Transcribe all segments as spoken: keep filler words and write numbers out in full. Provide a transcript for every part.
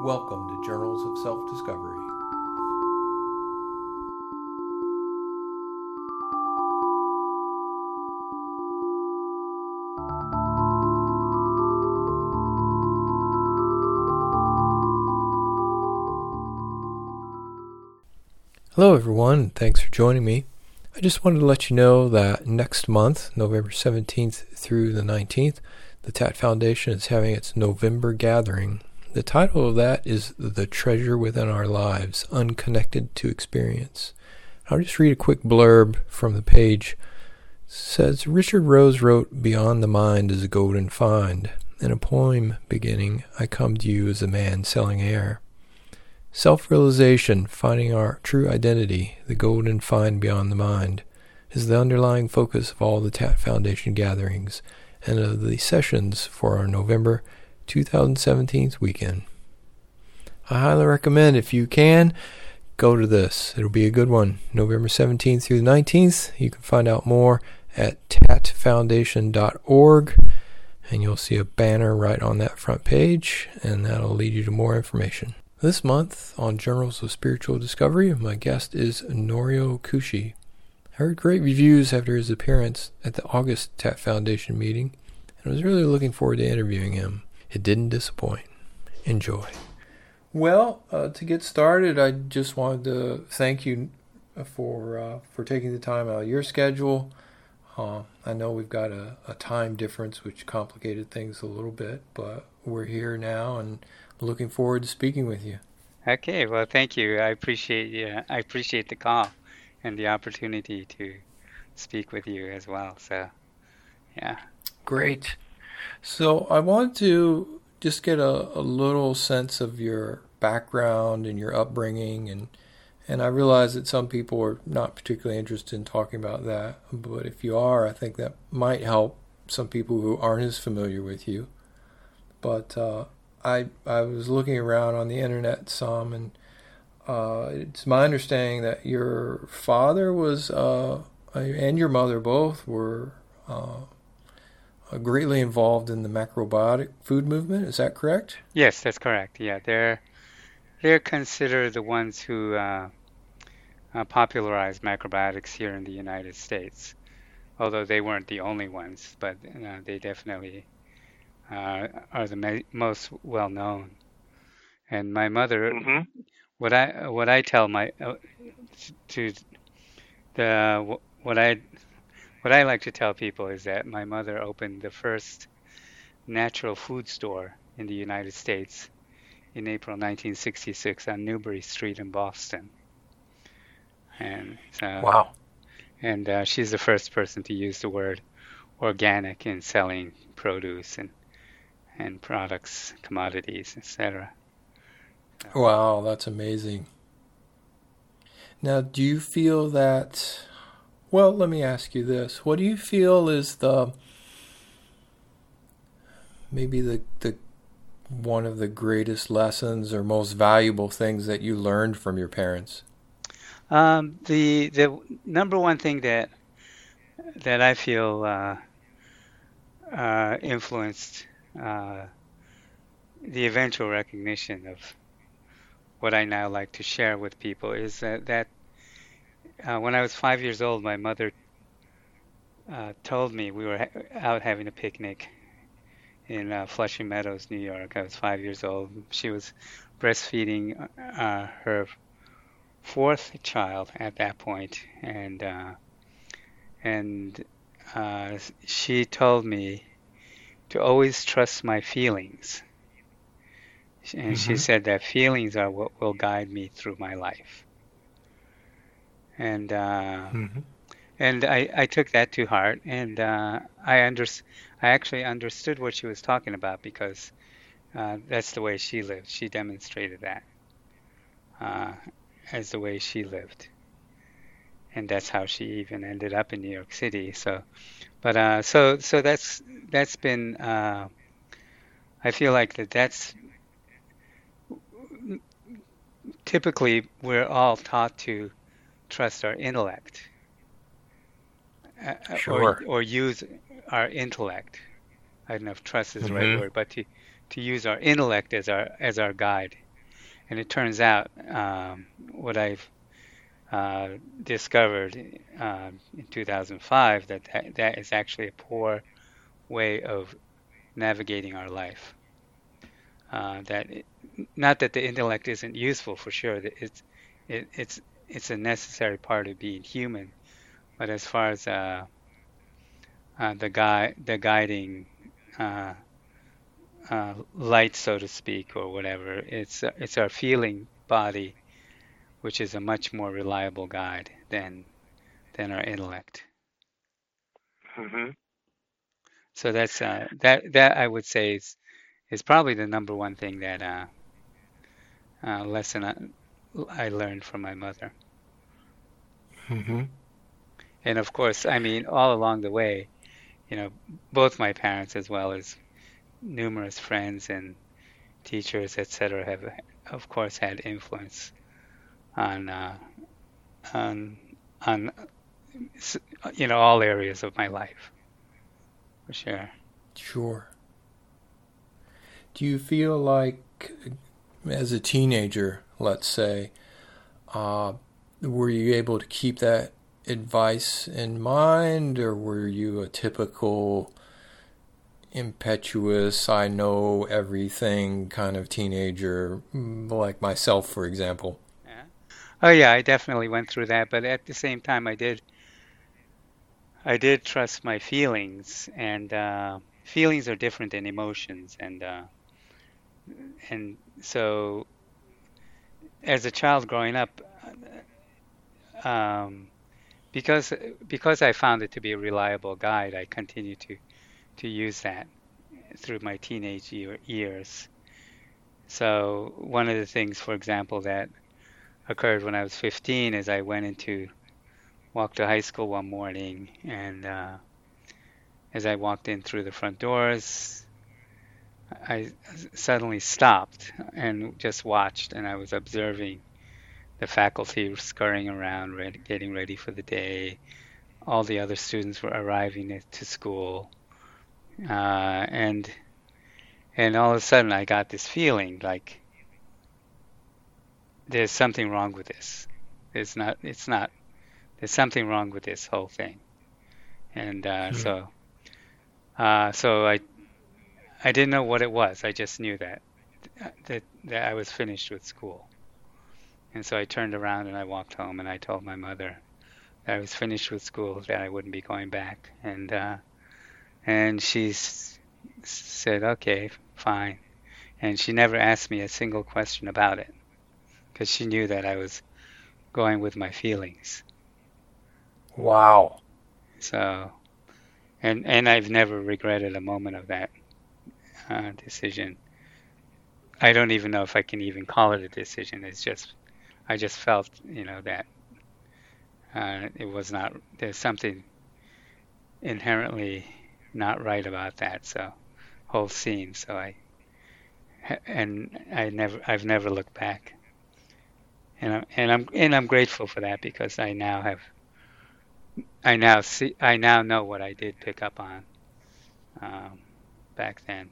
Welcome to Journals of Self-Discovery. Hello everyone, thanks for joining me. I just wanted to let you know that next month, November seventeenth through the nineteenth, the T A T Foundation is having its November gathering. The title of that is The Treasure Within Our Lives, Unconnected to Experience. I'll just read a quick blurb from the page. It says, Richard Rose wrote, Beyond the mind is a golden find. In a poem beginning, I come to you as a man selling air. Self-realization, finding our true identity, the golden find beyond the mind, is the underlying focus of all the T A T Foundation gatherings and of the sessions for our November two thousand seventeen weekend. I highly recommend, if you can, go to this. It'll be a good one. November seventeenth through the nineteenth. You can find out more at tat foundation dot org, and you'll see a banner right on that front page, and that'll lead you to more information. This month on Journals of Spiritual Discovery, my guest is Norio Kushi. I heard great reviews after his appearance at the August T A T Foundation meeting, and I was really looking forward to interviewing him. It didn't disappoint. Enjoy. Well, uh, to get started, I just wanted to thank you for uh, for taking the time out of your schedule. Uh, I know we've got a, a time difference, which complicated things a little bit, but we're here now and looking forward to speaking with you. Okay. Well, thank you. I appreciate yeah, I appreciate the call and the opportunity to speak with you as well. So, yeah. Great. So I want to just get a, a little sense of your background and your upbringing, and and I realize that some people are not particularly interested in talking about that, but if you are, I think that might help some people who aren't as familiar with you. But uh, I I was looking around on the internet some, and uh, it's my understanding that your father was uh, and your mother both were Uh, greatly involved in the macrobiotic food movement. Is that correct? Yes, that's correct. Yeah, they're they're considered the ones who uh, uh, popularized macrobiotics here in the United States, although they weren't the only ones, but you know, they definitely uh, are the ma- most well-known. And my mother, mm-hmm. what I what I tell my uh, to the what I What I like to tell people is that my mother opened the first natural food store in the United States in April nineteen sixty-six on Newbury Street in Boston. And so, wow. And uh, she's the first person to use the word organic in selling produce and and products, commodities, et cetera. So, wow, that's amazing. Now, do you feel that... Well, let me ask you this. What do you feel is the, maybe the, the one of the greatest lessons or most valuable things that you learned from your parents? Um, the the number one thing that that I feel uh, uh, influenced uh, the eventual recognition of what I now like to share with people is that, that Uh, when I was five years old, my mother uh, told me we were ha- out having a picnic in uh, Flushing Meadows, New York. I was five years old. She was breastfeeding uh, her fourth child at that point, and uh, and uh, she told me to always trust my feelings. And mm-hmm. she said that feelings are what will guide me through my life. And uh, mm-hmm. and I, I took that to heart, and uh, I under, I actually understood what she was talking about, because uh, that's the way she lived. She demonstrated that uh, as the way she lived, and that's how she even ended up in New York City. So, but uh, so so that's that's been. Uh, I feel like that that's typically we're all taught to trust our intellect, uh, sure. or, or use our intellect. I don't know if trust is the mm-hmm. right word, but to, to use our intellect as our as our guide And it turns out um, what I've uh, discovered uh, in two thousand five, that, that that is actually a poor way of navigating our life. Uh, that it, not that the intellect isn't useful, for sure. That it's it, it's it's a necessary part of being human. But as far as uh, uh, the guy the guiding uh, uh, light, so to speak, or whatever, it's it's our feeling body, which is a much more reliable guide than than our intellect. Mm-hmm. So that's uh, that that I would say is. It's probably the number one thing that uh, uh, lesson I, I learned from my mother. Mm-hmm. And of course, I mean, all along the way, you know, both my parents as well as numerous friends and teachers, et cetera, have, of course, had influence on uh, on on you know all areas of my life, for sure. Sure. Do you feel like, as a teenager, let's say, uh, were you able to keep that advice in mind, or were you a typical impetuous, I know everything kind of teenager, like myself, for example? Yeah. Oh yeah, I definitely went through that, but at the same time, I did, I did trust my feelings, and uh, feelings are different than emotions, and. Uh, And so, as a child growing up, um, because because I found it to be a reliable guide, I continued to to use that through my teenage year, years. So one of the things, for example, that occurred when I was fifteen is I went into walked to high school one morning, and uh, as I walked in through the front doors, I suddenly stopped and just watched, and I was observing the faculty scurrying around, ready, getting ready for the day. All the other students were arriving to school, uh, and and all of a sudden I got this feeling like there's something wrong with this. It's not. It's not. There's something wrong with this whole thing, and uh, mm-hmm. so uh, so I. I didn't know what it was. I just knew that, that that I was finished with school. And so I turned around and I walked home, and I told my mother that I was finished with school, that I wouldn't be going back. And uh, and she s- said, okay, fine. And she never asked me a single question about it, because she knew that I was going with my feelings. Wow. So, and and I've never regretted a moment of that. Uh, decision. I don't even know if I can even call it a decision. It's just, I just felt, you know, that uh, it was not, there's something inherently not right about that. So, whole scene. So I, and I never, I've never looked back. And I'm, and I'm, and I'm grateful for that, because I now have, I now see, I now know what I did pick up on um, back then.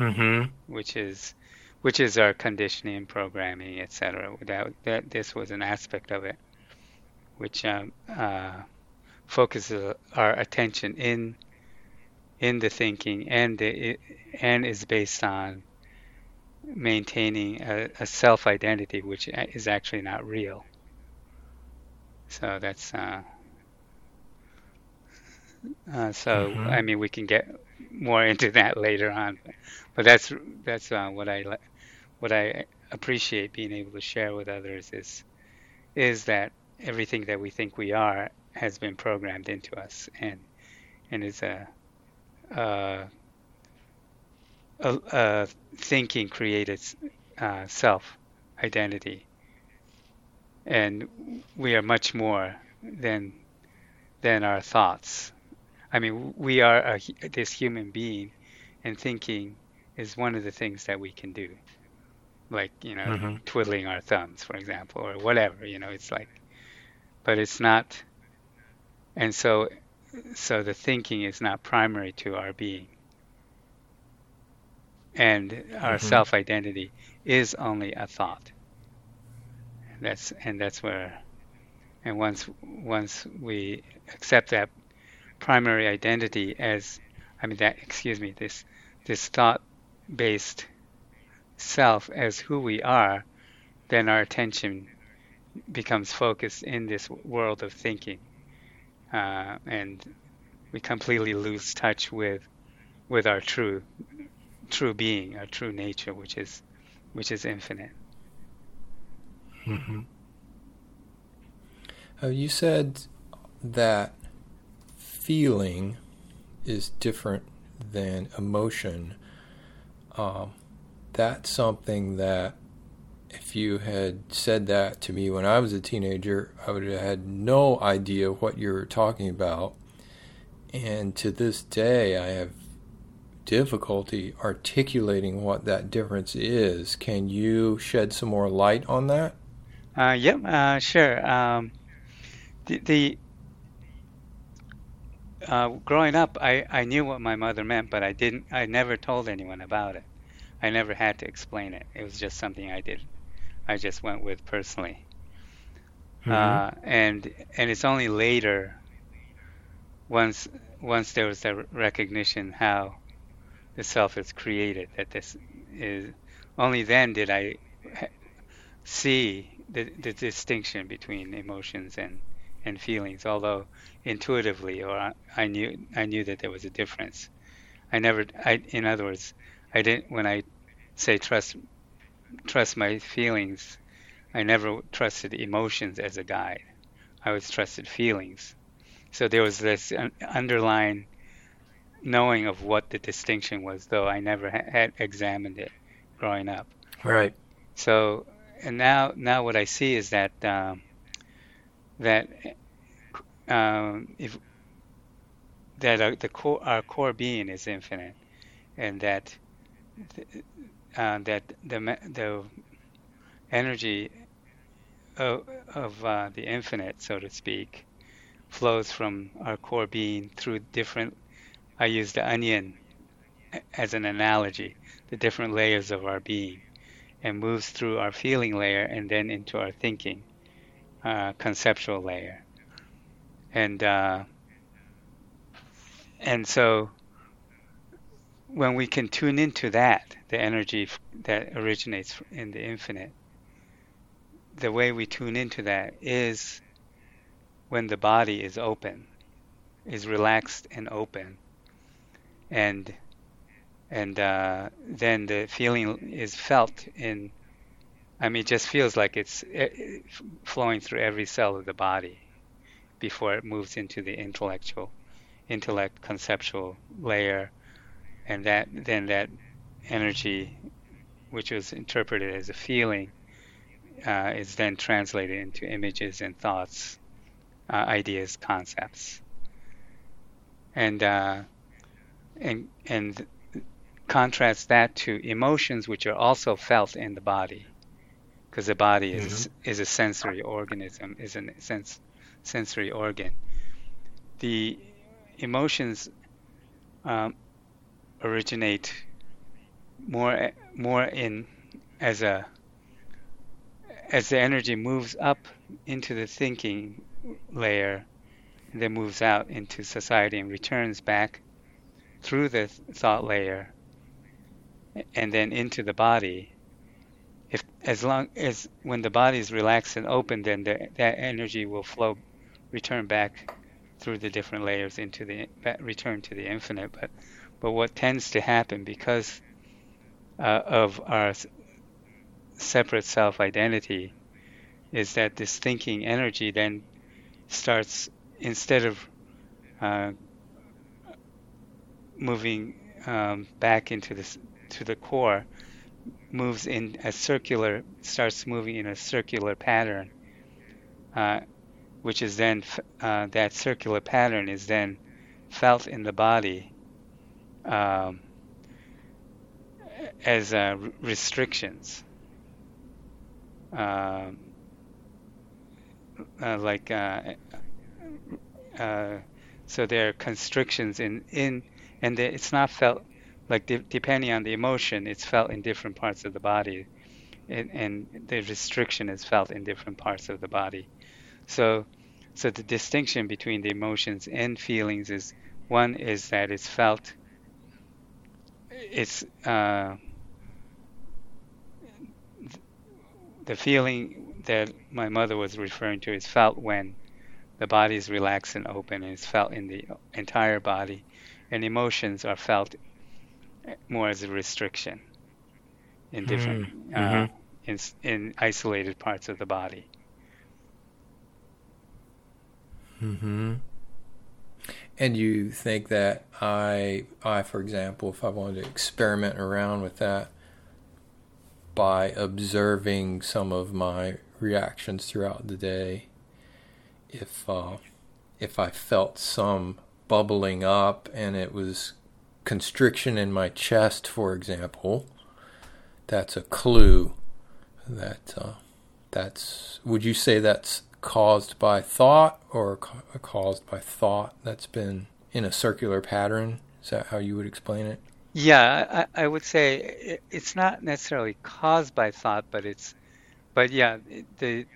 Mm-hmm. Which is, which is our conditioning, programming, et cetera. That, that this was an aspect of it, which um, uh, focuses our attention in, in the thinking, and the, and is based on maintaining a, a self identity, which is actually not real. So that's uh, uh, so. Mm-hmm. I mean, we can get more into that later on, but that's that's uh, what I what I appreciate being able to share with others is is that everything that we think we are has been programmed into us, and and is a a, a, a thinking created uh, self identity, and we are much more than than our thoughts. I mean, we are a, this human being, and thinking is one of the things that we can do. Like, you know, mm-hmm. twiddling our thumbs, for example, or whatever, you know, it's like, but it's not, and so, so the thinking is not primary to our being. And our mm-hmm. self-identity is only a thought. That's and that's where, and once once we accept that primary identity as, I mean that excuse me this this thought-based self as who we are, then our attention becomes focused in this world of thinking, uh, and we completely lose touch with with our true true being, our true nature, which is which is infinite. Mm-hmm. Uh, you said that feeling is different than emotion. Um, that's something that if you had said that to me when I was a teenager, I would have had no idea what you were talking about. And to this day, I have difficulty articulating what that difference is. Can you shed some more light on that? Uh, yep, yeah, uh, sure. Um, the the uh, growing up, I, I knew what my mother meant, but I didn't. I never told anyone about it. I never had to explain it. It was just something I did. I just went with personally. Mm-hmm. Uh, and and it's only later, once once there was the recognition how the self is created, that this is only then did I see the, the distinction between emotions and, and feelings. Although intuitively, or I knew I knew that there was a difference. I never. I in other words. I didn't. When I say trust, trust my feelings, I never trusted emotions as a guide. I always trusted feelings. So there was this underlying knowing of what the distinction was, though I never ha- had examined it growing up. Right. So, and now, now what I see is that um, that um, if that our, the core, our core being is infinite, and that. Uh, that the the energy of, of uh, the infinite, so to speak, flows from our core being through different. I use the onion as an analogy, the different layers of our being, and moves through our feeling layer and then into our thinking, uh, conceptual layer, and uh, and so. When we can tune into that, the energy that originates in the infinite, the way we tune into that is when the body is open, is relaxed and open, and and uh, then the feeling is felt in. I mean, it just feels like it's flowing through every cell of the body before it moves into the intellectual, intellect conceptual layer. And that then that energy, which was interpreted as a feeling, uh, is then translated into images and thoughts, uh, ideas, concepts, and uh, and and contrast that to emotions, which are also felt in the body, because the body is mm-hmm. is a sensory organism, is a sense sensory organ. The emotions. Um, originate more more in as a as the energy moves up into the thinking layer, and then moves out into society and returns back through the thought layer and then into the body. If as long as when the body is relaxed and open, then the, that energy will flow, return back through the different layers into the return to the infinite. But But what tends to happen because uh, of our separate self-identity is that this thinking energy then starts, instead of uh, moving um, back into the to the core, moves in a circular, starts moving in a circular pattern, uh, which is then uh, that circular pattern is then felt in the body. Um, as uh, re- restrictions, um, uh, like uh, uh, so there are constrictions in, in and the, it's not felt like de- depending on the emotion, it's felt in different parts of the body. it, and the restriction is felt in different parts of the body. So, so the distinction between the emotions and feelings is, one is that it's felt, it's uh, the feeling that my mother was referring to is felt when the body is relaxed and open, and it's felt in the entire body, and emotions are felt more as a restriction in different, mm, uh, mm-hmm. in, in isolated parts of the body. Mm-hmm. And you think that I, I, for example, if I wanted to experiment around with that by observing some of my reactions throughout the day, if uh, if I felt some bubbling up and it was constriction in my chest, for example, that's a clue that uh, that's, would you say that's caused by thought, or ca- caused by thought that's been in a circular pattern? Is that how you would explain it? Yeah, I, I would say it, it's not necessarily caused by thought, but it's, but yeah, the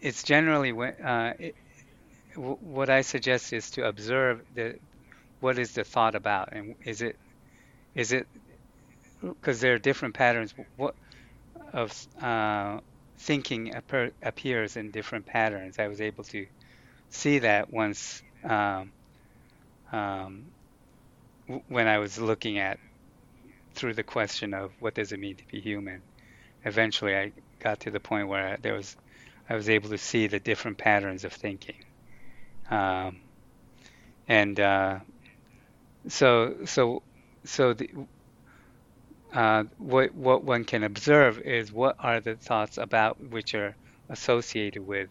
it's generally when, uh, it, w- what I suggest is to observe the what is the thought about, and is it is it because there are different patterns. What of uh, thinking appear, appears in different patterns. I was able to see that once um, um, w- when I was looking at through the question of what does it mean to be human. Eventually, I got to the point where I, there was I was able to see the different patterns of thinking, um, and uh, so so so the. Uh, what what one can observe is what are the thoughts about which are associated with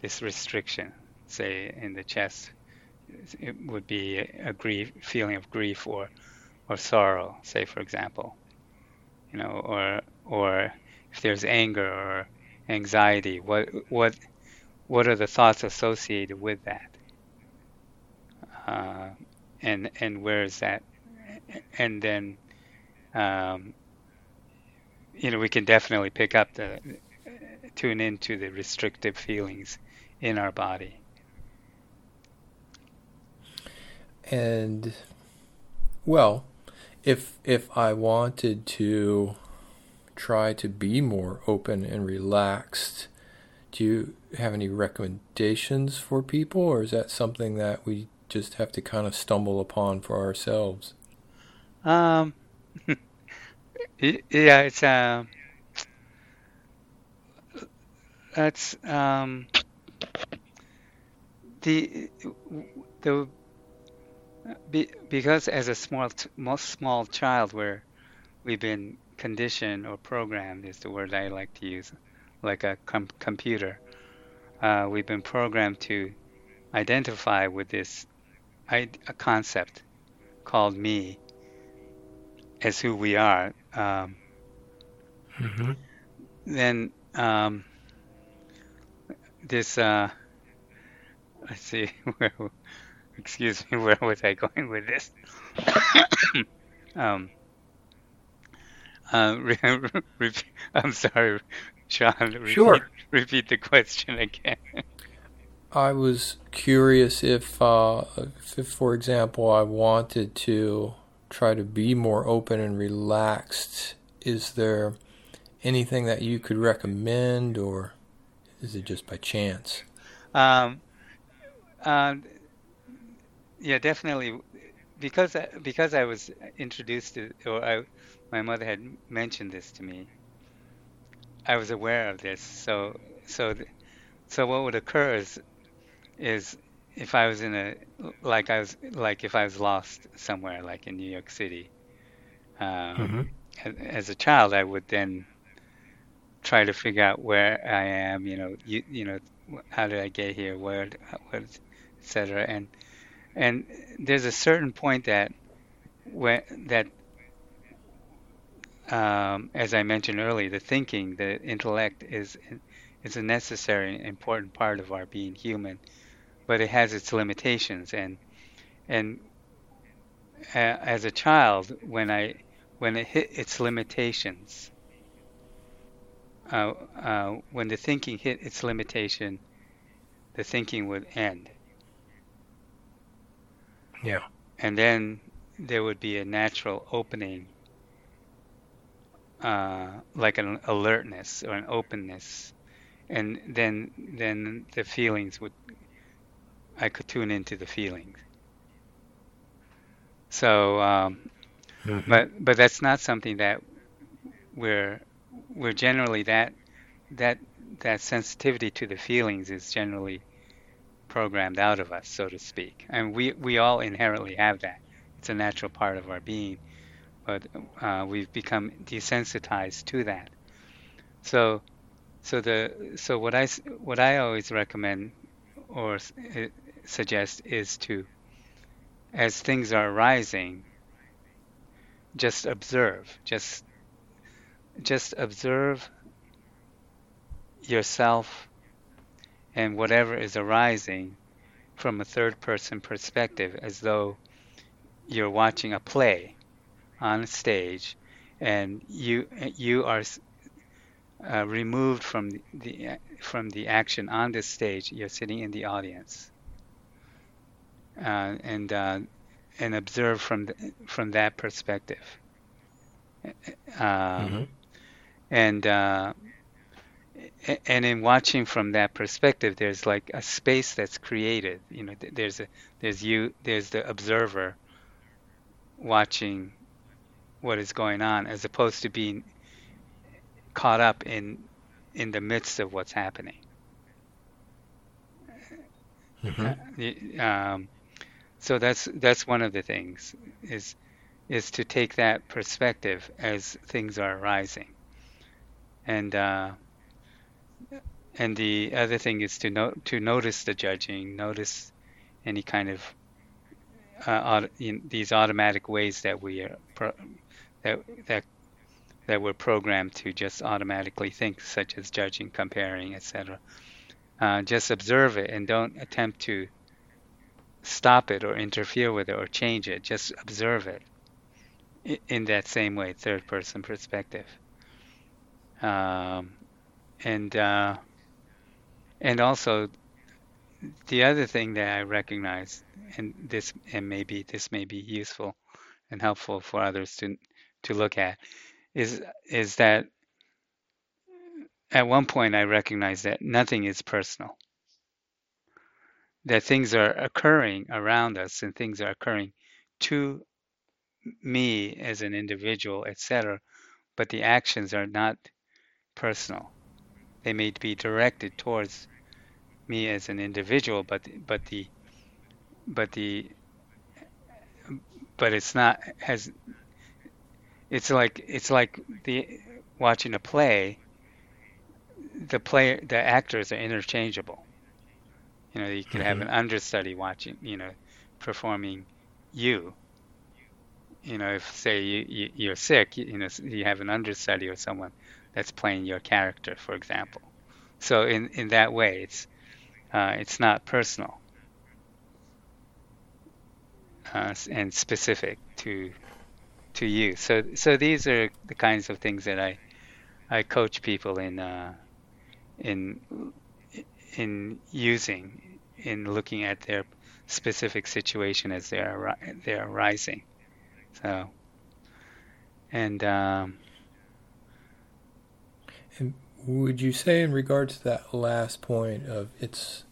this restriction. Say in the chest, it would be a grief, feeling of grief or or sorrow. Say for example, you know, or or if there's anger or anxiety, what what what are the thoughts associated with that, uh, and and where is that, and then. Um, you know, we can definitely pick up the, uh, tune into the restrictive feelings in our body. And, well, if if I wanted to try to be more open and relaxed, do you have any recommendations for people, or is that something that we just have to kind of stumble upon for ourselves? Um. Yeah, it's uh, that's um, the the be, because as a small most small child, where we've been conditioned or programmed is the word I like to use, like a com- computer. Uh, we've been programmed to identify with this I- a concept called me. As who we are, um, mm-hmm. then um, this. Uh, let's see. Where, excuse me. Where was I going with this? um, uh, re- re- re- I'm sorry, Sean. Repeat, sure. Repeat the question again. I was curious if, uh, if, for example, I wanted to. Try to be more open and relaxed. Is there anything that you could recommend, or is it just by chance? Um, um, yeah, definitely. Because I, because I was introduced to, or I, my mother had mentioned this to me, I was aware of this. So so so what would occur is is. If I was in a, like I was, like if I was lost somewhere, like in New York City, um, mm-hmm. as a child, I would then try to figure out where I am, you know, you, you know, how did I get here, where, what, et cetera. And, and there's a certain point that, where, that, um, as I mentioned earlier, the thinking, the intellect is, is a necessary and important part of our being human. But it has its limitations, and and uh, as a child, when I when it hit its limitations, uh, uh, when the thinking hit its limitation, the thinking would end. Yeah. And then there would be a natural opening, uh, like an alertness or an openness. And then then the feelings would, I could tune into the feelings. So, um, mm-hmm. but but that's not something that we're, we're generally, that, that that sensitivity to the feelings is generally programmed out of us, so to speak. And we, we all inherently have that. It's a natural part of our being, but uh, we've become desensitized to that. So, so the so what I what I always recommend or suggest is to, as things are arising, just observe, just just observe yourself and whatever is arising from a third-person perspective, as though you're watching a play on a stage, and you you are uh, removed from the, the from the action on this stage. You're sitting in the audience, uh, and uh, and observe from the, from that perspective. Um, mm-hmm. And uh, and in watching from that perspective, there's like a space that's created. You know, there's a there's you there's the observer watching what is going on, as opposed to being caught up in in the midst of what's happening. Mm-hmm. Uh, um, so that's that's one of the things is is to take that perspective as things are arising, and uh, and the other thing is to no- to notice the judging, notice any kind of Uh, in these automatic ways that we are pro- that that that we're programmed to just automatically think, such as judging, comparing, et cetera. Uh, just observe it and don't attempt to stop it or interfere with it or change it. Just observe it in, in that same way, third-person perspective, um, and uh, and also. The other thing that I recognize, and this, and maybe this may be useful and helpful for others to to look at, is is that at one point I recognized that nothing is personal. That things are occurring around us, and things are occurring to me as an individual, et cetera. But the actions are not personal. They may be directed towards me as an individual, but but the but the but it's not has it's like it's like the watching a play. The play the actors are interchangeable. You know, you could mm-hmm. have an understudy watching, you know, performing you. You know, if say you, you you're sick, you, you know, you have an understudy or someone that's playing your character, for example. So in in that way, it's. Uh, it's not personal uh, and specific to to you. So, so these are the kinds of things that I I coach people in uh, in in using in looking at their specific situation as they're they're arising. So, and um, and would you say in regards to that last point of it's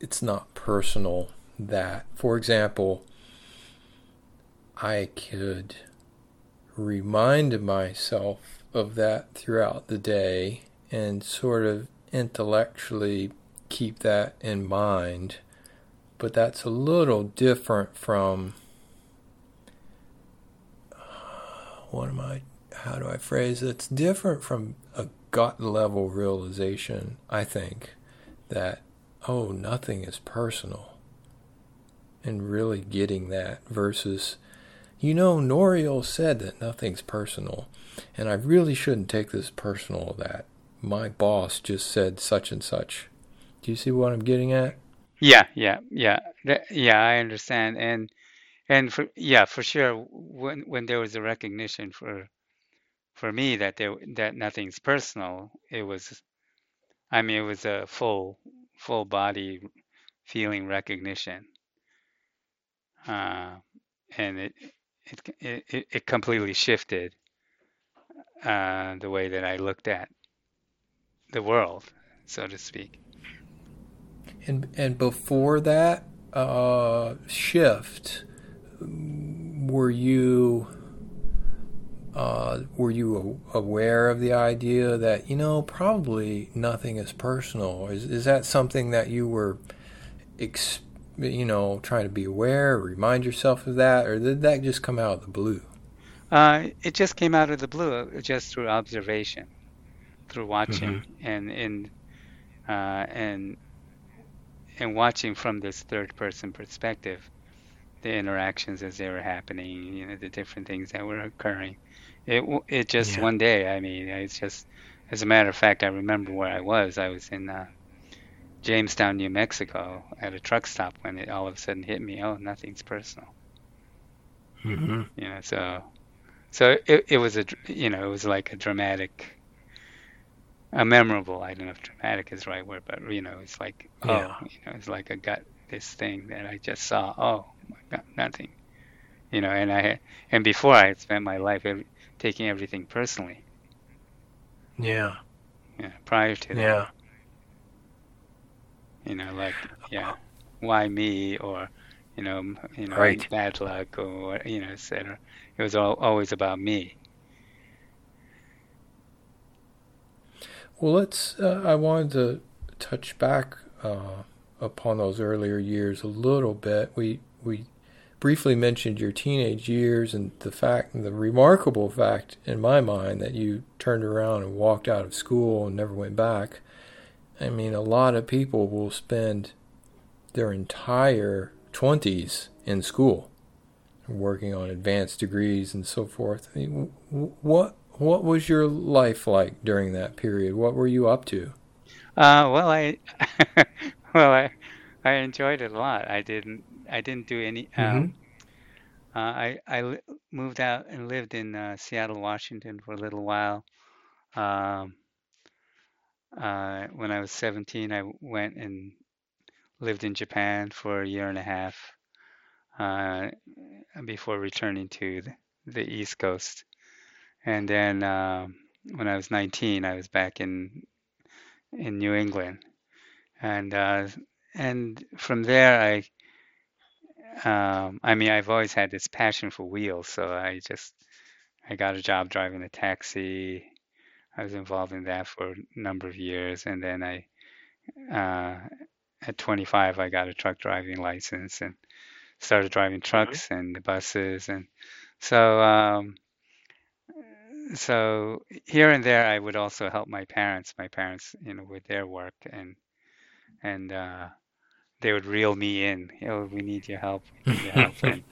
it's not personal, that, for example, I could remind myself of that throughout the day and sort of intellectually keep that in mind, but that's a little different from uh, what am I, how do I phrase it? It's different from a gut level realization, I think, that, oh, nothing is personal, and really getting that versus, you know, Norio said that nothing's personal, and I really shouldn't take this personal, that my boss just said such and such. Do you see what I'm getting at? Yeah, yeah, yeah. Yeah, I understand. And, and for, yeah, for sure, when, when there was a recognition for for me that there, that nothing's personal. It was, I mean, it was a full, full body feeling recognition, uh, and it, it it it completely shifted uh, the way that I looked at the world, so to speak. And and before that uh, shift, were you uh, were you aware of the idea that, you know, probably nothing is personal? Is is that something that you were, ex- you know, trying to be aware, remind yourself of that, or did that just come out of the blue? Uh, it just came out of the blue, just through observation, through watching, mm-hmm. and and uh, and. and watching from this third-person perspective, the interactions as they were happening, you know, the different things that were occurring. It it just yeah. one day, I mean, it's just, as a matter of fact, I remember where I was. I was in uh, Jamestown, New Mexico, at a truck stop when it all of a sudden hit me, oh, nothing's personal. Mm-hmm. You know, so so it it was a, you know, it was like a dramatic, a memorable, I don't know if dramatic is the right word, but, you know, it's like, oh, yeah. you know, it's like I got this thing that I just saw, oh, my God, nothing, you know, and I, and before I had spent my life every, taking everything personally. Yeah. Yeah. Prior to that. Yeah. You know, like, yeah, why me, or, you know, you know, right. bad luck, or, you know, et cetera. It was all, always about me. Well, let's. Uh, I wanted to touch back uh, upon those earlier years a little bit. We we briefly mentioned your teenage years and the fact, the remarkable fact in my mind, that you turned around and walked out of school and never went back. I mean, a lot of people will spend their entire twenties in school, working on advanced degrees and so forth. I mean, what? What was your life like during that period? What were you up to? Uh, well, I, well, I, I enjoyed it a lot. I didn't, I didn't do any. Mm-hmm. Um, uh, I, I moved out and lived in uh, Seattle, Washington, for a little while. Um, uh, when I was seventeen, I went and lived in Japan for a year and a half uh, before returning to the, the East Coast. And then uh, when I was nineteen, I was back in in New England, and uh, and from there, I um, I mean, I've always had this passion for wheels, so I just I got a job driving a taxi. I was involved in that for a number of years, and then I uh, at twenty-five, I got a truck driving license and started driving trucks and the buses, and so. Um, So here and there, I would also help my parents. My parents, you know, with their work, and and uh, they would reel me in. Oh, we need your help. We need your help. and,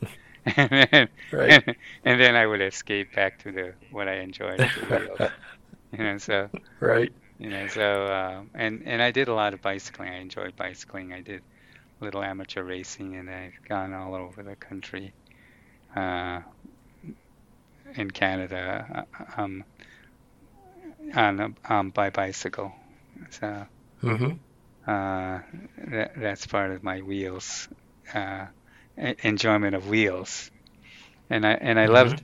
and, then, right. and, and then I would escape back to the what I enjoyed. The you know, so right. You know, so uh, and and I did a lot of bicycling. I enjoyed bicycling. I did a little amateur racing, and I've gone all over the country. Uh, in Canada um, on a, um, by bicycle. So mm-hmm. uh, that, that's part of my wheels, uh, enjoyment of wheels. And I and I mm-hmm. loved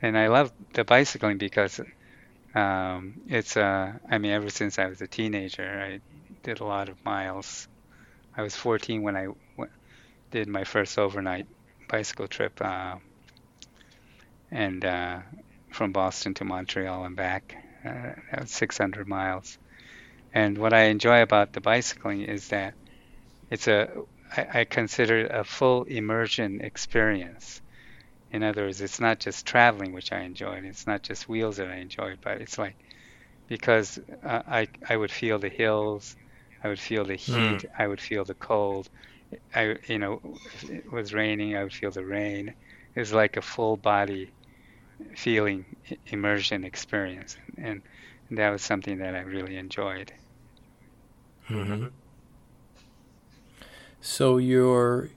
and I loved the bicycling because um, it's, uh, I mean, ever since I was a teenager, I did a lot of miles. I was fourteen when I w- did my first overnight bicycle trip uh, and uh, from Boston to Montreal and back, uh, that was six hundred miles. And what I enjoy about the bicycling is that it's a, I, I consider it a full immersion experience. In other words, it's not just traveling, which I enjoyed, it's not just wheels that I enjoyed, but it's like, because uh, I, I would feel the hills, I would feel the heat, mm. I would feel the cold, I, you know, if it was raining, I would feel the rain. It was like a full body feeling immersion experience, and, and that was something that I really enjoyed. Mm-hmm. So your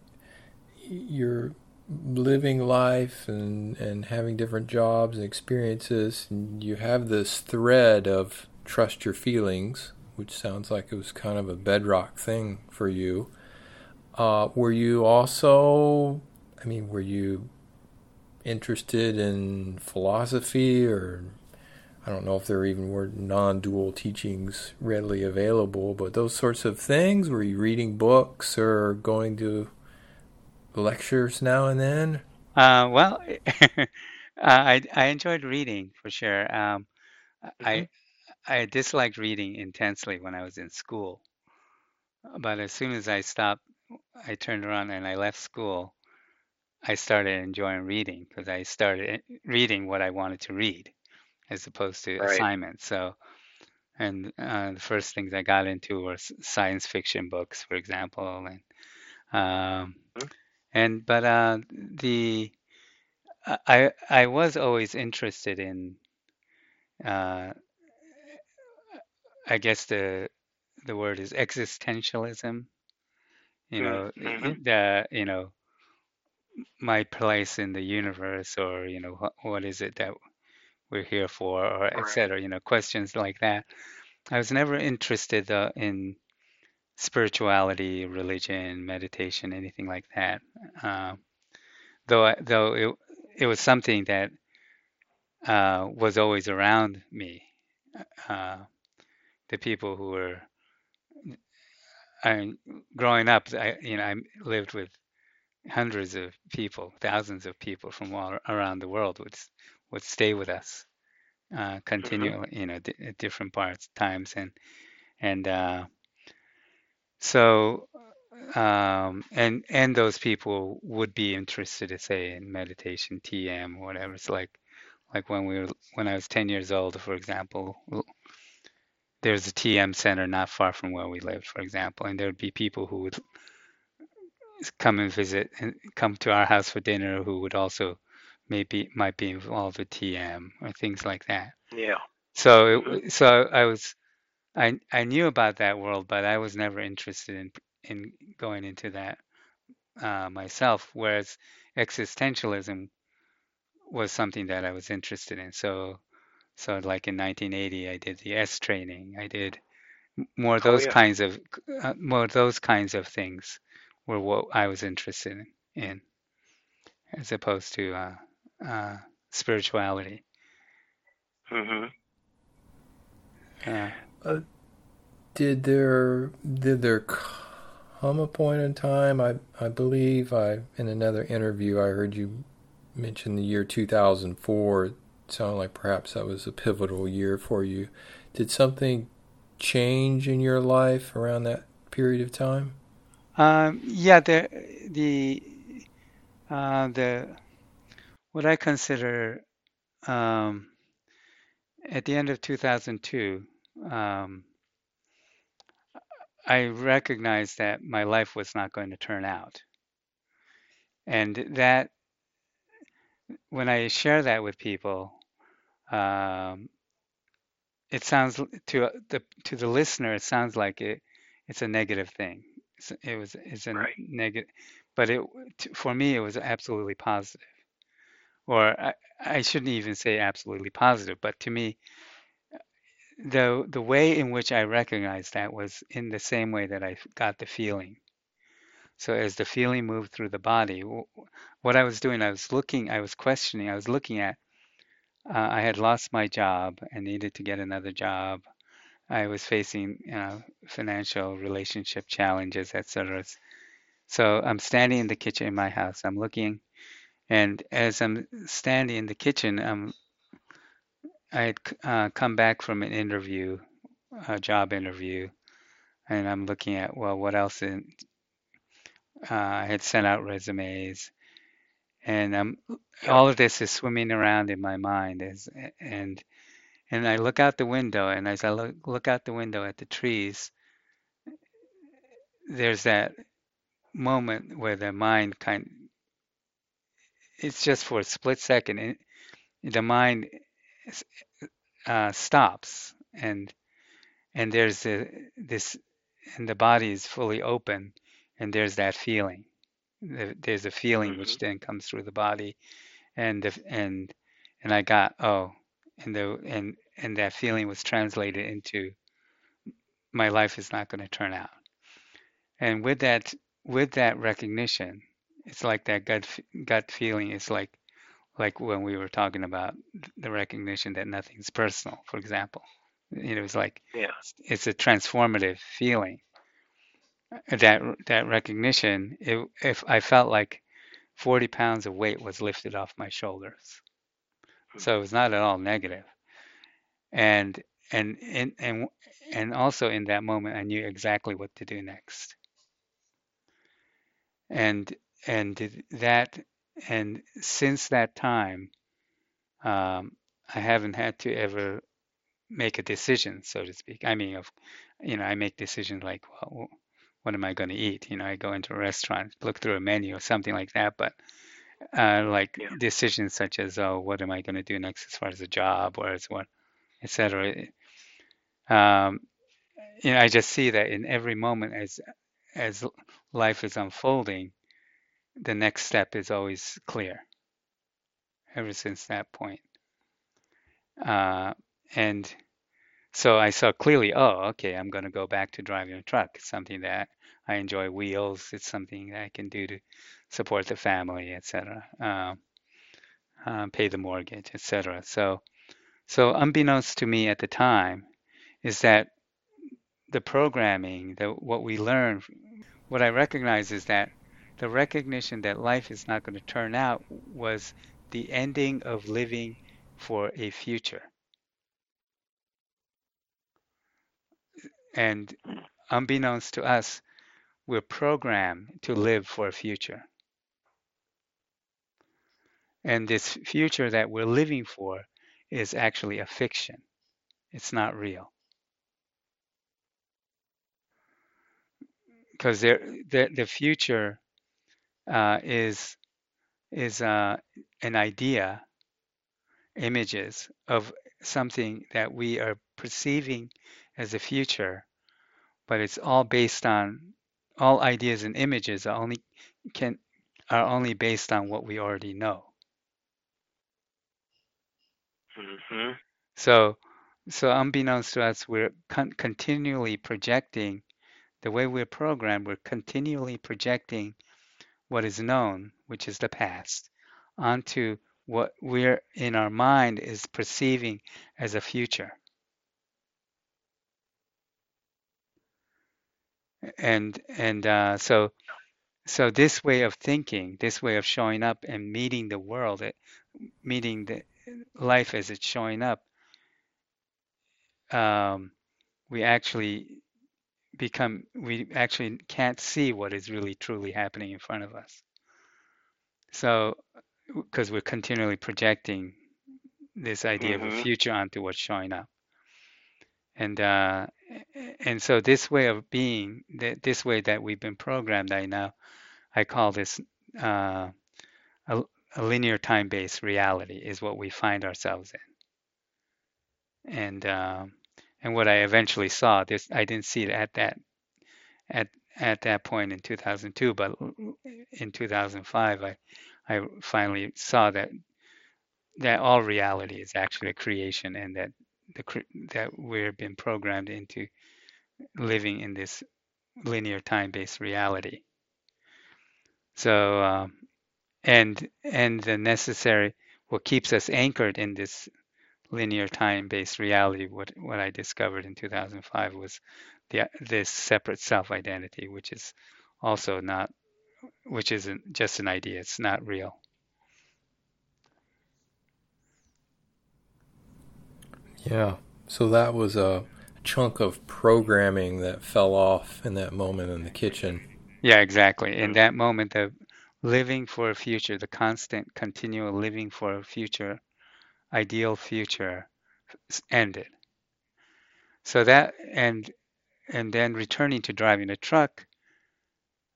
your living life and, and having different jobs and experiences, and you have this thread of trust your feelings, which sounds like it was kind of a bedrock thing for you. Uh, were you also, I mean, were you interested in philosophy, or I don't know if there even were non-dual teachings readily available, but those sorts of things? Were you reading books or going to lectures now and then? Uh, well, I I enjoyed reading for sure. Um, mm-hmm. I I disliked reading intensely when I was in school, but as soon as I stopped, I turned around and I left school, I started enjoying reading because I started reading what I wanted to read as opposed to right. assignments. So, and uh, the first things I got into were science fiction books, for example, and um, mm-hmm. and but uh, the I I was always interested in uh, I guess the the word is existentialism. You know, mm-hmm. the you know my place in the universe, or you know what, what is it that we're here for, or right. et cetera, you know, questions like that. I was never interested uh, in spirituality, religion, meditation, anything like that. Uh, though I, though it it was something that uh, was always around me. Uh, the people who were I, growing up, I, you know, I lived with hundreds of people, thousands of people from all around the world would would stay with us, uh, continually, you know, d- at different parts, times, and and uh, so um, and and those people would be interested, to say, in meditation, T M, whatever. It's like like when we were when I was ten years old, for example. There's a T M center not far from where we lived, for example, and there would be people who would come and visit and come to our house for dinner who would also maybe might be involved with T M or things like that. Yeah. So it, so I was I I knew about that world, but I was never interested in in going into that uh, myself. Whereas existentialism was something that I was interested in. So. So like in nineteen eighty, I did the S training. I did more of those oh, yeah. kinds of uh, more of those kinds of things were what I was interested in, as opposed to uh, uh, spirituality. Mm-hmm. Yeah. Uh, did there did there come a point in time? I I believe I in another interview I heard you mention the year two thousand four. Sound like perhaps that was a pivotal year for you. Did something change in your life around that period of time? Um, yeah, the the uh, the what I consider um, at the end of two thousand two, um, I recognized that my life was not going to turn out, and that. When I share that with people, um, it sounds to the to the listener, it sounds like it it's a negative thing. It's, it was it's a right. negative, but it for me it was absolutely positive. Or I, I shouldn't even say absolutely positive, but to me, the the way in which I recognized that was in the same way that I got the feeling. So as the feeling moved through the body, what I was doing, I was looking, I was questioning, I was looking at, uh, I had lost my job and needed to get another job. I was facing, you know, financial relationship challenges, et cetera. So I'm standing in the kitchen in my house, I'm looking, and as I'm standing in the kitchen, I'm, I had uh, come back from an interview, a job interview, and I'm looking at, well, what else in Uh, I had sent out resumes, and um, all of this is swimming around in my mind. As, and and I look out the window, and as I look, look out the window at the trees, there's that moment where the mind kind of, it's just for a split second, it, the mind uh, stops, and and there's a, this, and the body is fully open. And there's that feeling there's a feeling mm-hmm. which then comes through the body, and the, and and I got oh, and the and and that feeling was translated into my life is not going to turn out. And with that with that recognition, it's like that gut gut feeling. It's like like when we were talking about the recognition that nothing's personal, for example. It was like yeah. it's a transformative feeling. That that recognition, it, if I felt like forty pounds of weight was lifted off my shoulders, so it was not at all negative. And and and and, and also in that moment, I knew exactly what to do next. And and that and since that time, um, I haven't had to ever make a decision, so to speak. I mean, of you know, I make decisions like, well, what am I going to eat? You know, I go into a restaurant, look through a menu or something like that. But uh, like yeah. decisions such as, oh, what am I going to do next as far as a job or as what, et cetera. Um, you know, I just see that in every moment as as life is unfolding, the next step is always clear. Ever since that point, uh, and. So I saw clearly, oh, okay, I'm going to go back to driving a truck. It's something that I enjoy, wheels. It's something that I can do to support the family, et cetera, um, um, pay the mortgage, et cetera. So, so unbeknownst to me at the time is that the programming, the, what we learn, what I recognize is that the recognition that life is not going to turn out was the ending of living for a future. And unbeknownst to us, we're programmed to live for a future. And this future that we're living for is actually a fiction. It's not real. Because the, the future uh, is, is uh, an idea, images of something that we are perceiving as a future, but it's all based on all ideas and images are only can are only based on what we already know. Mm-hmm. So, so unbeknownst to us, we're con- continually projecting the way we're programmed. We're continually projecting what is known, which is the past, onto what we're in our mind is perceiving as a future. And and uh, so so this way of thinking, this way of showing up and meeting the world, meeting the life as it's showing up, um, we actually become we actually can't see what is really truly happening in front of us. So because we're continually projecting this idea mm-hmm. of a future onto what's showing up. And uh, and so this way of being, this way that we've been programmed, I now, I call this uh, a, a linear time-based reality is what we find ourselves in. And uh, and what I eventually saw, this I didn't see it at that at at that point in two thousand two, but in two thousand five, I I finally saw that that all reality is actually a creation, and that. The, that we've been programmed into living in this linear time-based reality. So, um, and and the necessary what keeps us anchored in this linear time-based reality. What what I discovered in two thousand five was the this separate self-identity, which is also not, which isn't just an idea. It's not real. Yeah, so that was a chunk of programming that fell off in that moment in the kitchen. Yeah, exactly. In that moment, the living for a future, the constant, continual living for a future, ideal future, ended. So that, and and then returning to driving a truck,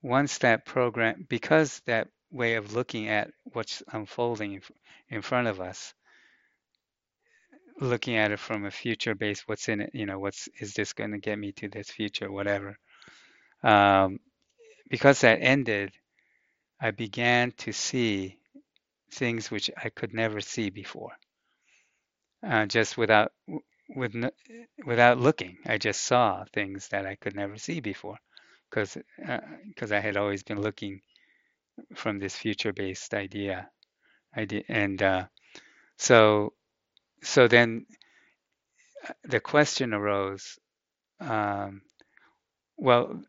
once that program, because that way of looking at what's unfolding in front of us, looking at it from a future base, what's in it, you know, what's, is this going to get me to this future, whatever. Um, because that ended, I began to see things which I could never see before, uh, just without with no, without looking. I just saw things that I could never see before, because uh, because I had always been looking from this future-based idea, idea, and uh, so so then the question arose. Um, well,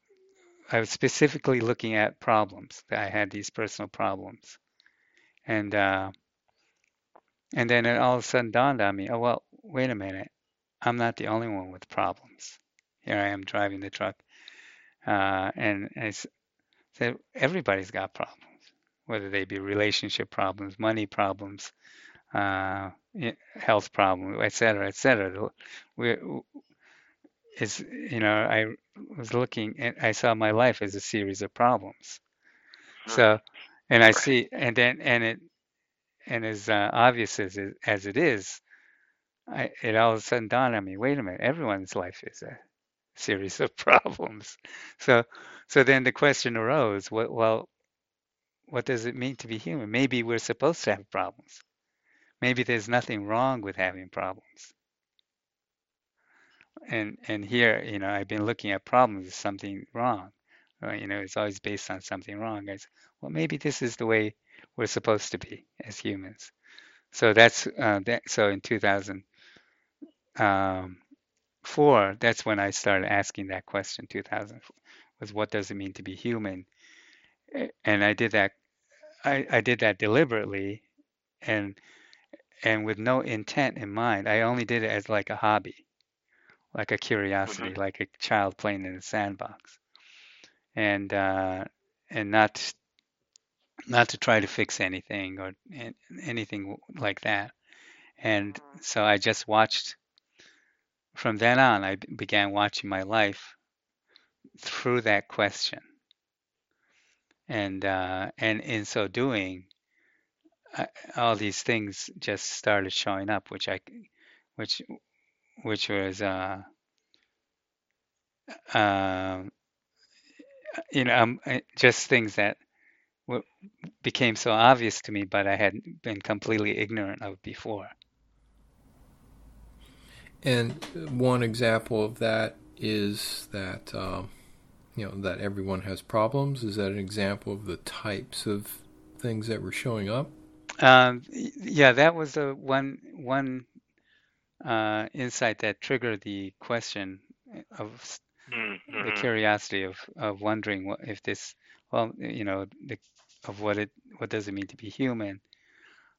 I was specifically looking at problems. I had these personal problems. And uh, and then it all of a sudden dawned on me, oh, well, wait a minute. I'm not the only one with problems. Here I am driving the truck. Uh, and I said, everybody's got problems, whether they be relationship problems, money problems, uh, health problems, et cetera, et cetera. We're, Is you know I was looking and I saw my life as a series of problems. So, and I see and then and it and as uh, obvious as it, as it is, I, it all of a sudden dawned on me. Wait a minute, everyone's life is a series of problems. So, so then the question arose: what, well, what does it mean to be human? Maybe we're supposed to have problems. Maybe there's nothing wrong with having problems. And and here, you know, I've been looking at problems as something wrong. You know, it's always based on something wrong. I said, well, maybe this is the way we're supposed to be as humans. So that's uh, that. So in two thousand four, that's when I started asking that question. two thousand four was, what does it mean to be human? And I did that. I, I did that deliberately, and and with no intent in mind. I only did it as like a hobby. Like a curiosity, mm-hmm. like a child playing in a sandbox, and uh, and not not to try to fix anything or anything like that. And so I just watched. From then on, I began watching my life through that question, and uh, and in so doing, I, all these things just started showing up, which I, which. Which was, uh, uh, you know, um, just things that w- became so obvious to me, but I had been completely ignorant of before. And one example of that is that, um, you know, that everyone has problems. Is that an example of the types of things that were showing up? Um, yeah, that was a one one. Uh, insight that triggered the question of mm-hmm. the curiosity of, of wondering what, if this, well, you know, the, of what it, what does it mean to be human?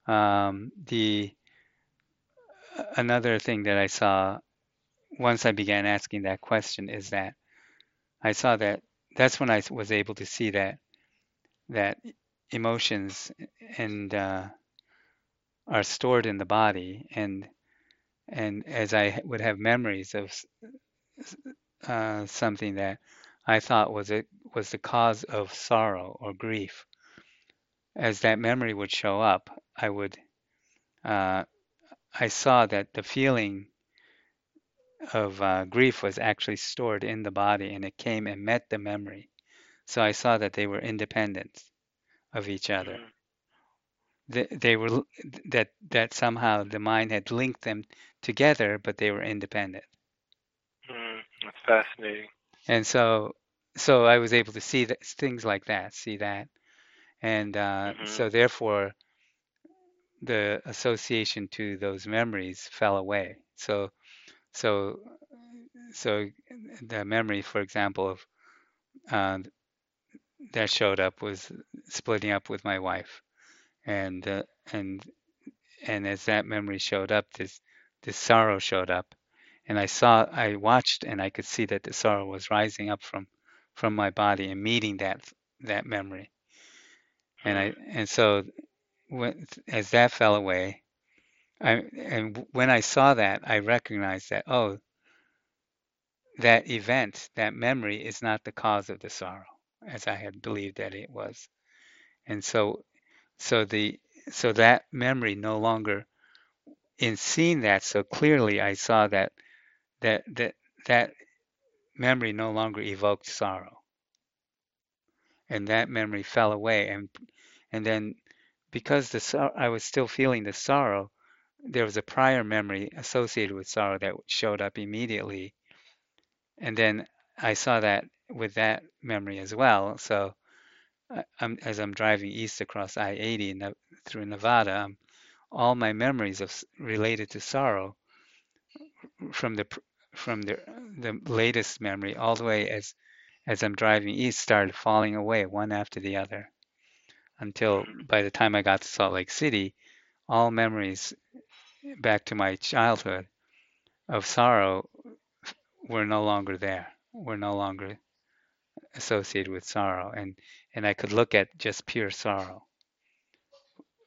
Um, the another thing that I saw once I began asking that question is that I saw that that's when I was able to see that that emotions and uh, are stored in the body and. And as I would have memories of uh, something that I thought was it was the cause of sorrow or grief, as that memory would show up, I would uh, I saw that the feeling of uh, grief was actually stored in the body, and it came and met the memory. So I saw that they were independent of each other. They, they were that that somehow the mind had linked them together, but they were independent. Mm, that's fascinating. And so, so I was able to see that, things like that, see that, and uh, mm-hmm. so therefore, the association to those memories fell away. So, so, so the memory, for example, of uh, that showed up was splitting up with my wife. And uh, and and as that memory showed up, this this sorrow showed up, and I saw, I watched, and I could see that the sorrow was rising up from, from my body and meeting that that memory, and I and so when, as that fell away, I and when I saw that, I recognized that oh, that event, that memory is not the cause of the sorrow as I had believed that it was, and so. So the so that memory no longer, in seeing that so clearly, I saw that that that that memory no longer evoked sorrow, and that memory fell away. And and then because the sor- I was still feeling the sorrow, there was a prior memory associated with sorrow that showed up immediately. And then I saw that with that memory as well. So I'm, as I'm driving east across I eighty and through Nevada, I'm, all my memories of related to sorrow from the from the the latest memory all the way as as I'm driving east started falling away one after the other, until by the time I got to Salt Lake City, all memories back to my childhood of sorrow were no longer there, were no longer associated with sorrow, and and I could look at just pure sorrow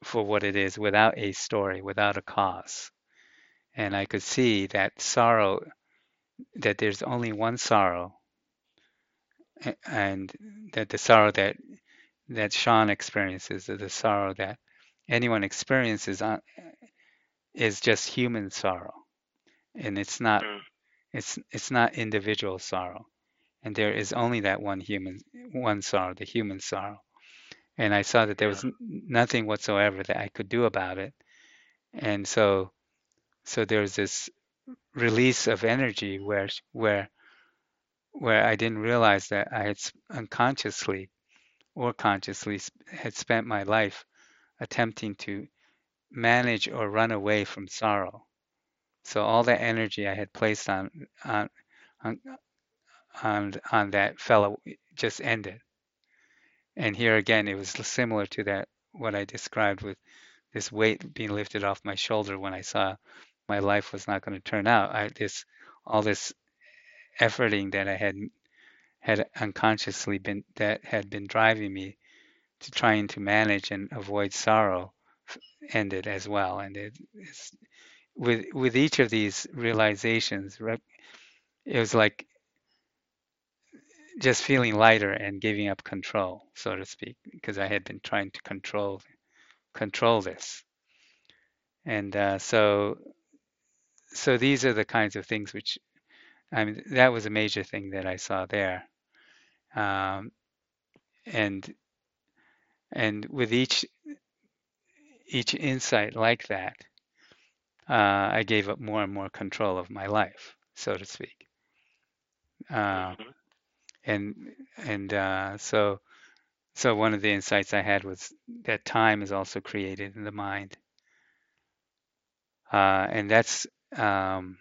for what it is, without a story, without a cause. And I could see that sorrow, that there's only one sorrow, and that the sorrow that that Sean experiences, or the sorrow that anyone experiences, is just human sorrow, and it's not it's it's not individual sorrow. And there is only that one human one sorrow, the human sorrow. And I saw that there was nothing whatsoever that I could do about it. And so so there was this release of energy where where where I didn't realize that I had unconsciously or consciously had spent my life attempting to manage or run away from sorrow. So all that energy I had placed on on on on, on that fellow just ended. And here again, it was similar to that, what I described with this weight being lifted off my shoulder when I saw my life was not going to turn out. I, this, all this efforting that I had had unconsciously been, that had been driving me to trying to manage and avoid sorrow, ended as well. And it, it's, with with each of these realizations, it was like just feeling lighter and giving up control, so to speak, because I had been trying to control control this. And uh, so so these are the kinds of things which, I mean, that was a major thing that I saw there. Um, and and with each each insight like that, uh, I gave up more and more control of my life, so to speak. Uh, mm-hmm. And and uh, so so one of the insights I had was that time is also created in the mind, uh, and that's um,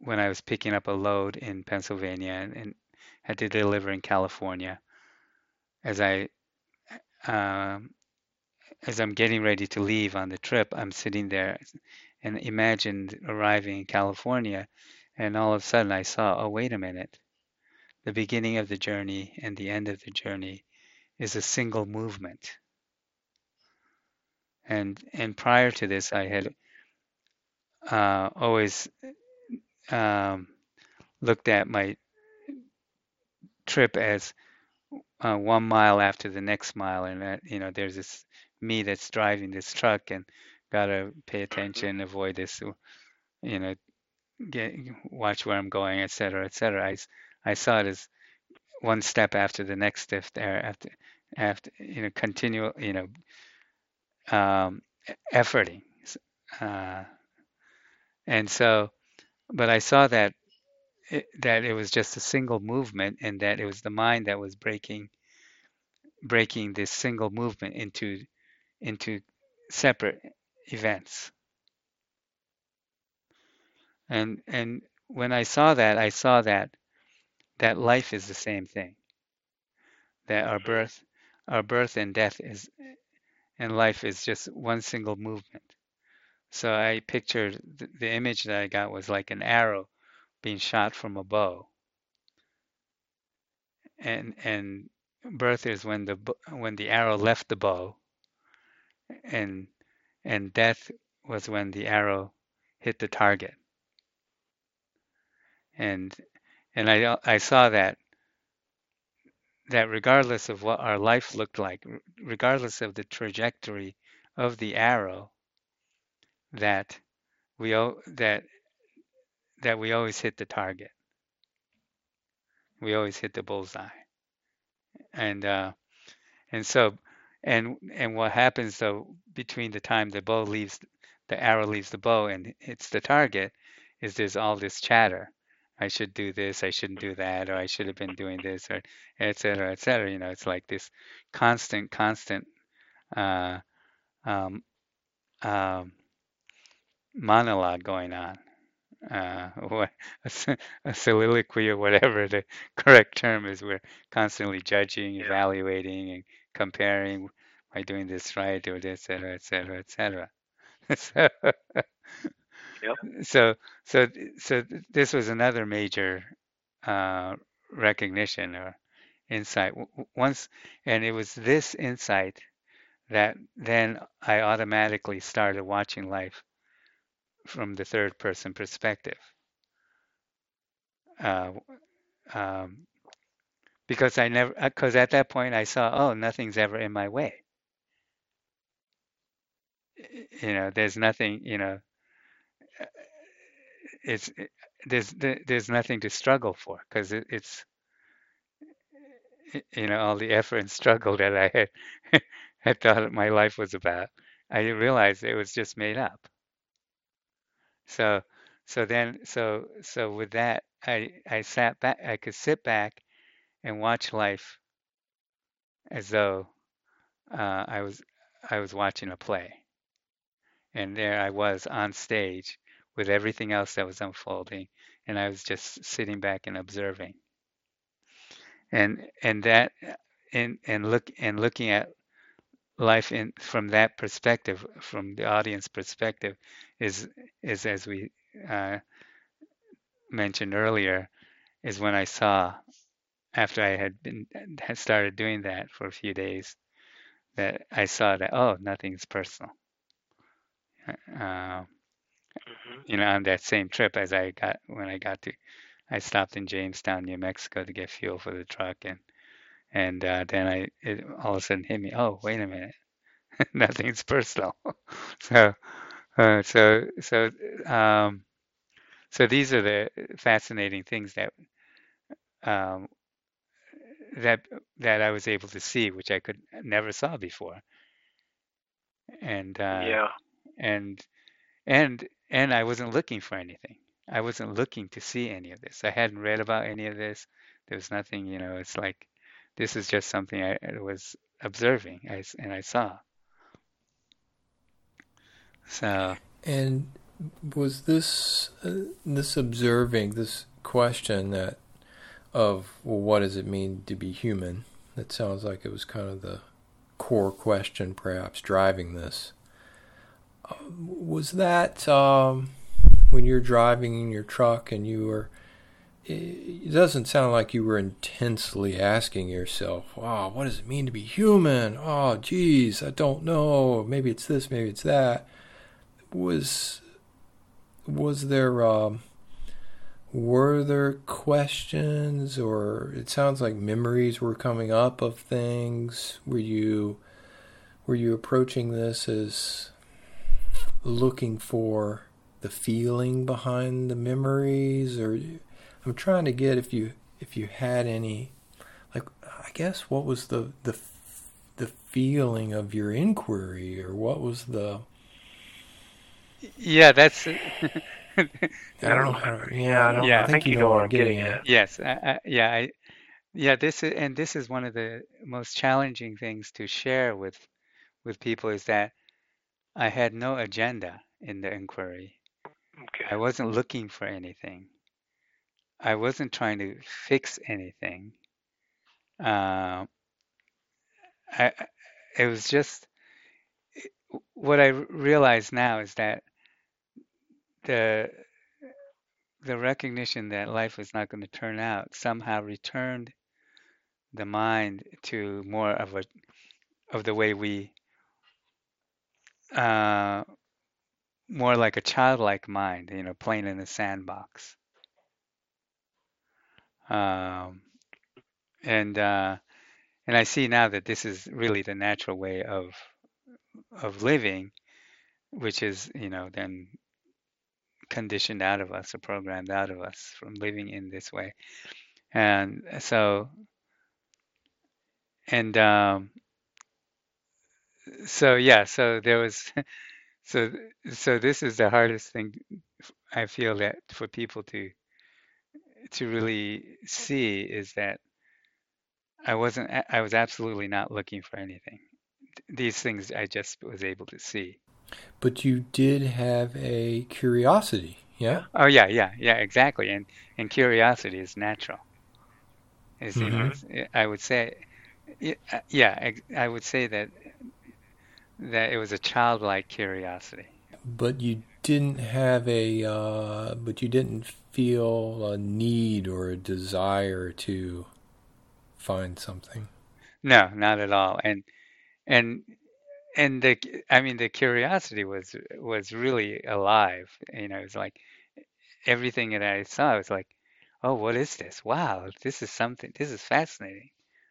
when I was picking up a load in Pennsylvania and, and had to deliver in California. As I um, as I'm getting ready to leave on the trip, I'm sitting there and imagined arriving in California, and all of a sudden I saw, oh, wait a minute. The beginning of the journey and the end of the journey is a single movement. And and prior to this, I had uh, always um, looked at my trip as uh, one mile after the next mile, and that, you know, there's this me that's driving this truck and gotta pay attention, avoid this, you know, get watch where I'm going, et cetera, et cetera. I, I saw it as one step after the next step, after, after you know, continual, you know, um, efforting, uh, and so. But I saw that it, that it was just a single movement, and that it was the mind that was breaking, breaking this single movement into, into separate events. And and when I saw that, I saw that. That life is the same thing. That our birth, our birth and death is, and life is just one single movement. So I pictured the, the image that I got was like an arrow being shot from a bow. And and birth is when the when the arrow left the bow, and and death was when the arrow hit the target. And. And I, I saw that that regardless of what our life looked like, regardless of the trajectory of the arrow, that we that that we always hit the target. We always hit the bullseye. And uh, and so and and what happens though between the time the bow leaves, the arrow leaves the bow and hits the target, is there's all this chatter. I should do this, I shouldn't do that, or I should have been doing this, or et cetera, et cetera. You know, it's like this constant, constant uh, um, uh, monologue going on, uh, or a, a soliloquy or whatever the correct term is. We're constantly judging, yeah. evaluating, and comparing. Am I doing this right, or et cetera, et cetera, et cetera. So, yep. So, so, so this was another major uh, recognition or insight. Once, and it was this insight that then I automatically started watching life from the third person perspective, uh, um, because I never, because at that point I saw, oh, nothing's ever in my way. You know, there's nothing. You know. It's it, there's there's nothing to struggle for because it, it's it, you know all the effort and struggle that I had had thought my life was about. I realized it was just made up. So so then so so with that I I sat back. I could sit back and watch life as though uh, I was I was watching a play, and there I was on stage with everything else that was unfolding, and I was just sitting back and observing, and and that and and look and looking at life in from that perspective, from the audience perspective, is is as we uh, mentioned earlier, is when I saw, after I had been had started doing that for a few days, that I saw that oh, nothing's personal. Uh, You know, on that same trip as I got when I got to, I stopped in Jamestown, New Mexico, to get fuel for the truck, and and uh, then I it all of a sudden hit me. Oh, wait a minute, nothing's personal. so, uh, so, so, um, so these are the fascinating things that um, that that I was able to see, which I could never saw before. And uh, yeah, and and. And I wasn't looking for anything. I wasn't looking to see any of this. I hadn't read about any of this. There was nothing, you know, it's like, this is just something I was observing I, and I saw. So. And was this, uh, this observing, this question that of, well, what does it mean to be human? That sounds like it was kind of the core question, perhaps, driving this. Was that um, when you're driving in your truck and you were, it doesn't sound like you were intensely asking yourself, wow, what does it mean to be human? Oh, geez, I don't know. Maybe it's this, maybe it's that. Was, was there, um, were there questions, or it sounds like memories were coming up of things? Were you, were you approaching this as... looking for the feeling behind the memories? Or I'm trying to get if you if you had any, like, I guess what was the the the feeling of your inquiry, or what was the yeah that's I don't know yeah I, don't, yeah, I think, I think you know, know what I'm getting at. yes I, I, yeah I, yeah this is and this is one of the most challenging things to share with with people, is that I had no agenda in the inquiry. Okay. I wasn't looking for anything. I wasn't trying to fix anything. Uh, I, it was just, it, what I realize now is that the the recognition that life is not going to turn out somehow returned the mind to more of a of the way we. Uh, more like a childlike mind, you know, playing in a sandbox. Um, and uh, and I see now that this is really the natural way of of living, which is, you know, then conditioned out of us or programmed out of us from living in this way. And so And um, so, yeah, so there was, so, so this is the hardest thing I feel that for people to, to really see is that I wasn't, I was absolutely not looking for anything. These things I just was able to see. But you did have a curiosity, yeah? Oh, yeah, yeah, yeah, exactly. And and curiosity is natural. Is mm-hmm. it, I would say, yeah, I, I would say that that it was a childlike curiosity. But you didn't have a, uh, but you didn't feel a need or a desire to find something. No, not at all. And and. And the, I mean, the curiosity was was really alive. You know, it was like everything that I saw, I was like, "Oh, what is this? Wow, this is something. This is fascinating.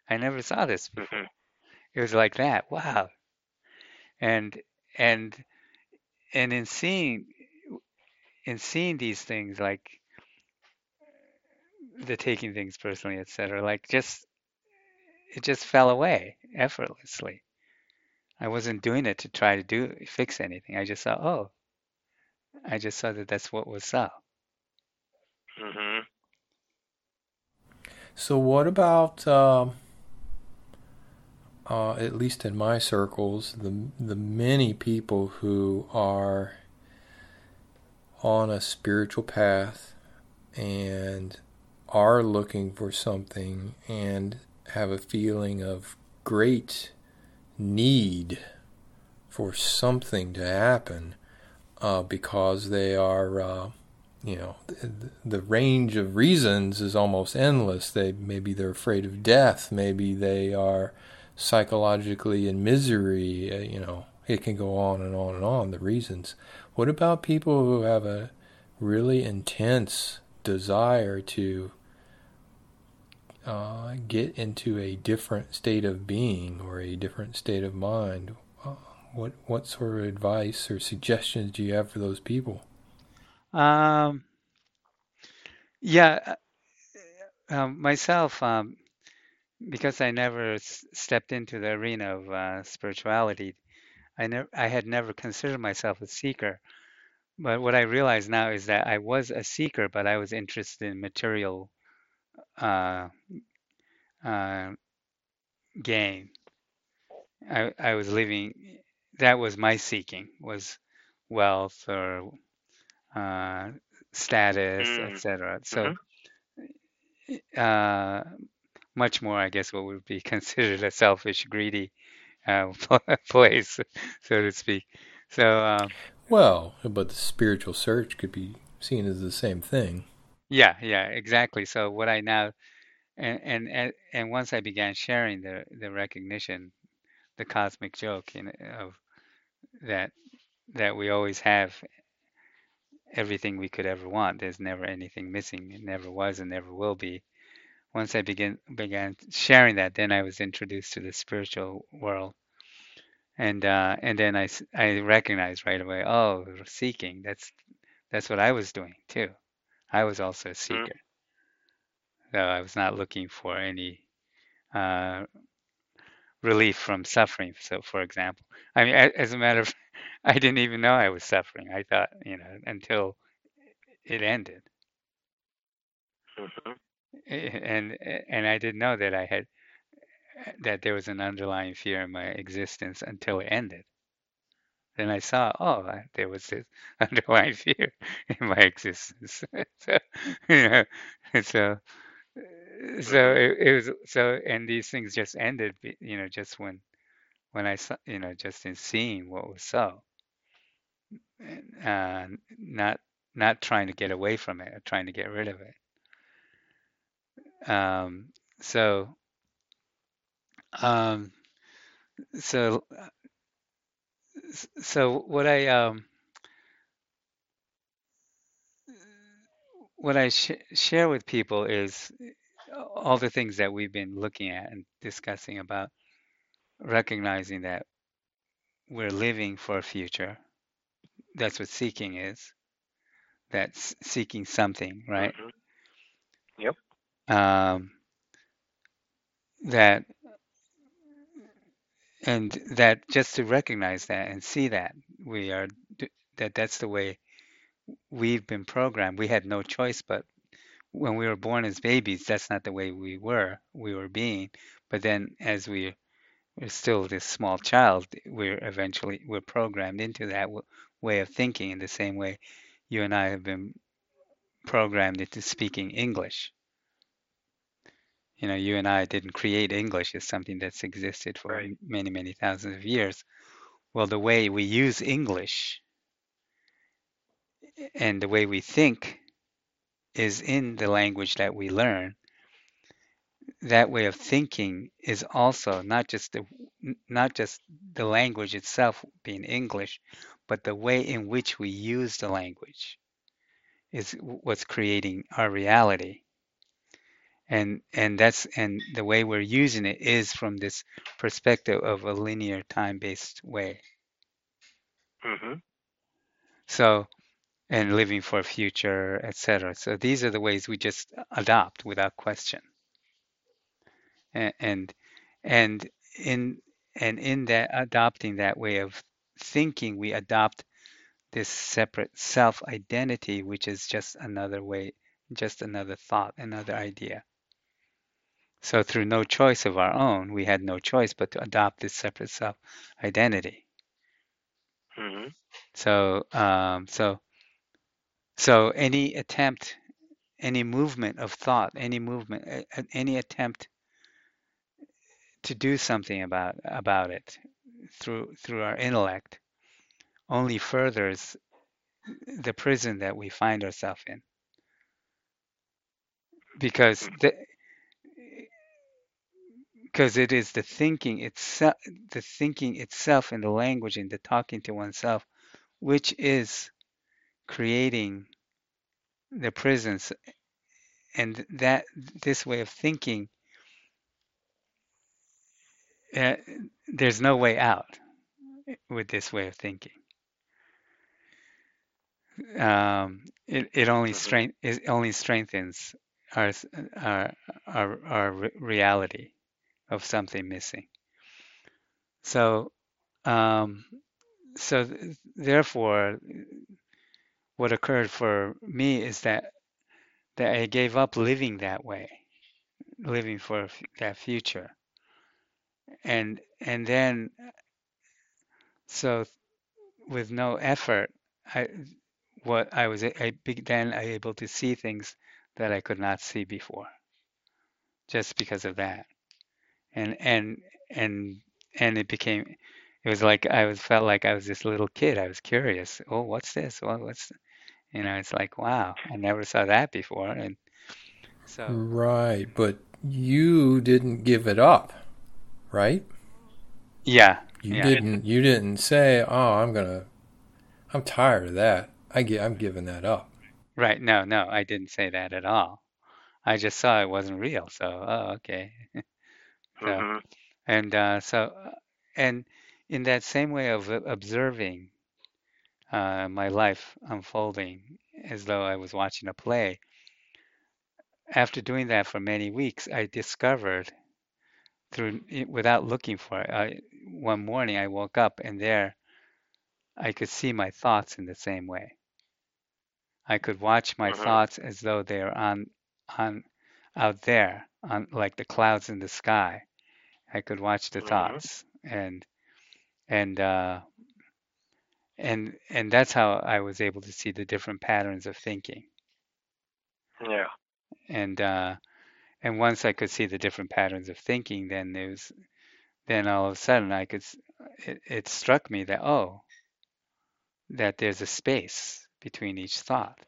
I never saw this before." Mm-hmm. It was like that. Wow. And and and in seeing in seeing these things, like the taking things personally, et cetera, like just it just fell away effortlessly. I wasn't doing it to try to do fix anything. I just saw, oh, I just saw that that's what was saw. Mm-hmm. So what about, um, uh, at least in my circles, the the many people who are on a spiritual path and are looking for something and have a feeling of great need for something to happen uh, because they are, uh, you know, th- the range of reasons is almost endless. They maybe they're afraid of death. Maybe they are psychologically in misery. Uh, you know, it can go on and on and on, the reasons. What about people who have a really intense desire to Uh, get into a different state of being or a different state of mind? Uh, what what sort of advice or suggestions do you have for those people? Um, yeah, uh, myself, um, because I never s- stepped into the arena of uh, spirituality, I never I had never considered myself a seeker. But what I realize now is that I was a seeker, but I was interested in material Uh, uh, gain. I I was living. That was my seeking, was wealth or uh, status, mm. et cetera. So, mm-hmm. uh, much more, I guess, what would be considered a selfish, greedy uh, place, so to speak. So. Um, well, but the spiritual search could be seen as the same thing. Yeah, yeah, exactly. So what I now, and and and once I began sharing the the recognition, the cosmic joke in, of that that we always have everything we could ever want. There's never anything missing. It never was and never will be. Once I began began sharing that, then I was introduced to the spiritual world, and uh, and then I I recognized right away. Oh, seeking. That's that's what I was doing too. I was also a seeker, mm-hmm. though I was not looking for any uh, relief from suffering. So, for example, I mean, I, as a matter of, I didn't even know I was suffering. I thought, you know, until it ended, mm-hmm. and and I didn't know that I had that there was an underlying fear in my existence until it ended. Then I saw, oh, there was this underlying fear in my existence. so, you know, so, so it, it was. So, and these things just ended, you know, just when, when I saw, you know, just in seeing what was so, uh, not not trying to get away from it, or trying to get rid of it. Um. So. Um. So. So what I um, what I sh- share with people is all the things that we've been looking at and discussing about recognizing that we're living for a future. That's what seeking is. That's seeking something, right? Mm-hmm. Yep. Um, that And that, just to recognize that and see that we are, that that's the way we've been programmed. We had no choice, but when we were born as babies, that's not the way we were, we were being. But then as we we're still this small child, we're eventually, we're programmed into that w- way of thinking in the same way you and I have been programmed into speaking English. You know, you and I didn't create English. It's something that's existed for right. many, many thousands of years. Well, the way we use English and the way we think is in the language that we learn. That way of thinking is also not just the not just the language itself being English, but the way in which we use the language is what's creating our reality. And and that's and the way we're using it is from this perspective of a linear time-based way. Mm-hmm. So, and living for future, et cetera. So these are the ways we just adopt without question. And and in and in that adopting that way of thinking, we adopt this separate self identity, which is just another way, just another thought, another idea. So through no choice of our own, we had no choice but to adopt this separate self identity. Mm-hmm. So um, so so any attempt, any movement of thought, any movement, any attempt to do something about about it through through our intellect only furthers the prison that we find ourselves in, because the, because it is the thinking itself the thinking itself in the language, in the talking to oneself, which is creating the prisons. And that this way of thinking, Uh, there's no way out with this way of thinking. Um, it it only strength it only strengthens our our our, our re- reality of something missing. So, um, so th- therefore, what occurred for me is that that I gave up living that way, living for f- that future. And and then, so with no effort, I what I was I then I able to see things that I could not see before, just because of that, and and and and it became, it was like I was felt like I was this little kid. I was curious. Oh, what's this? Well, what's, you know? It's like, wow, I never saw that before. And so right, but you didn't give it up. Right? Yeah. You yeah. didn't. You didn't say, "Oh, I'm gonna. I'm tired of that. I get. I'm giving that up." Right. No. No. I didn't say that at all. I just saw it wasn't real. So, oh, okay. so, mm-hmm. and uh, so, and in that same way of observing uh, my life unfolding as though I was watching a play. After doing that for many weeks, I discovered, through without looking for it, I, one morning I woke up and there I could see my thoughts in the same way. I could watch my mm-hmm. thoughts as though they are on on out there, on like the clouds in the sky. I could watch the mm-hmm. thoughts, and and uh, and and that's how I was able to see the different patterns of thinking. Yeah. And uh, And once I could see the different patterns of thinking, then it was, then all of a sudden I could, it, it struck me that, oh, that there's a space between each thought.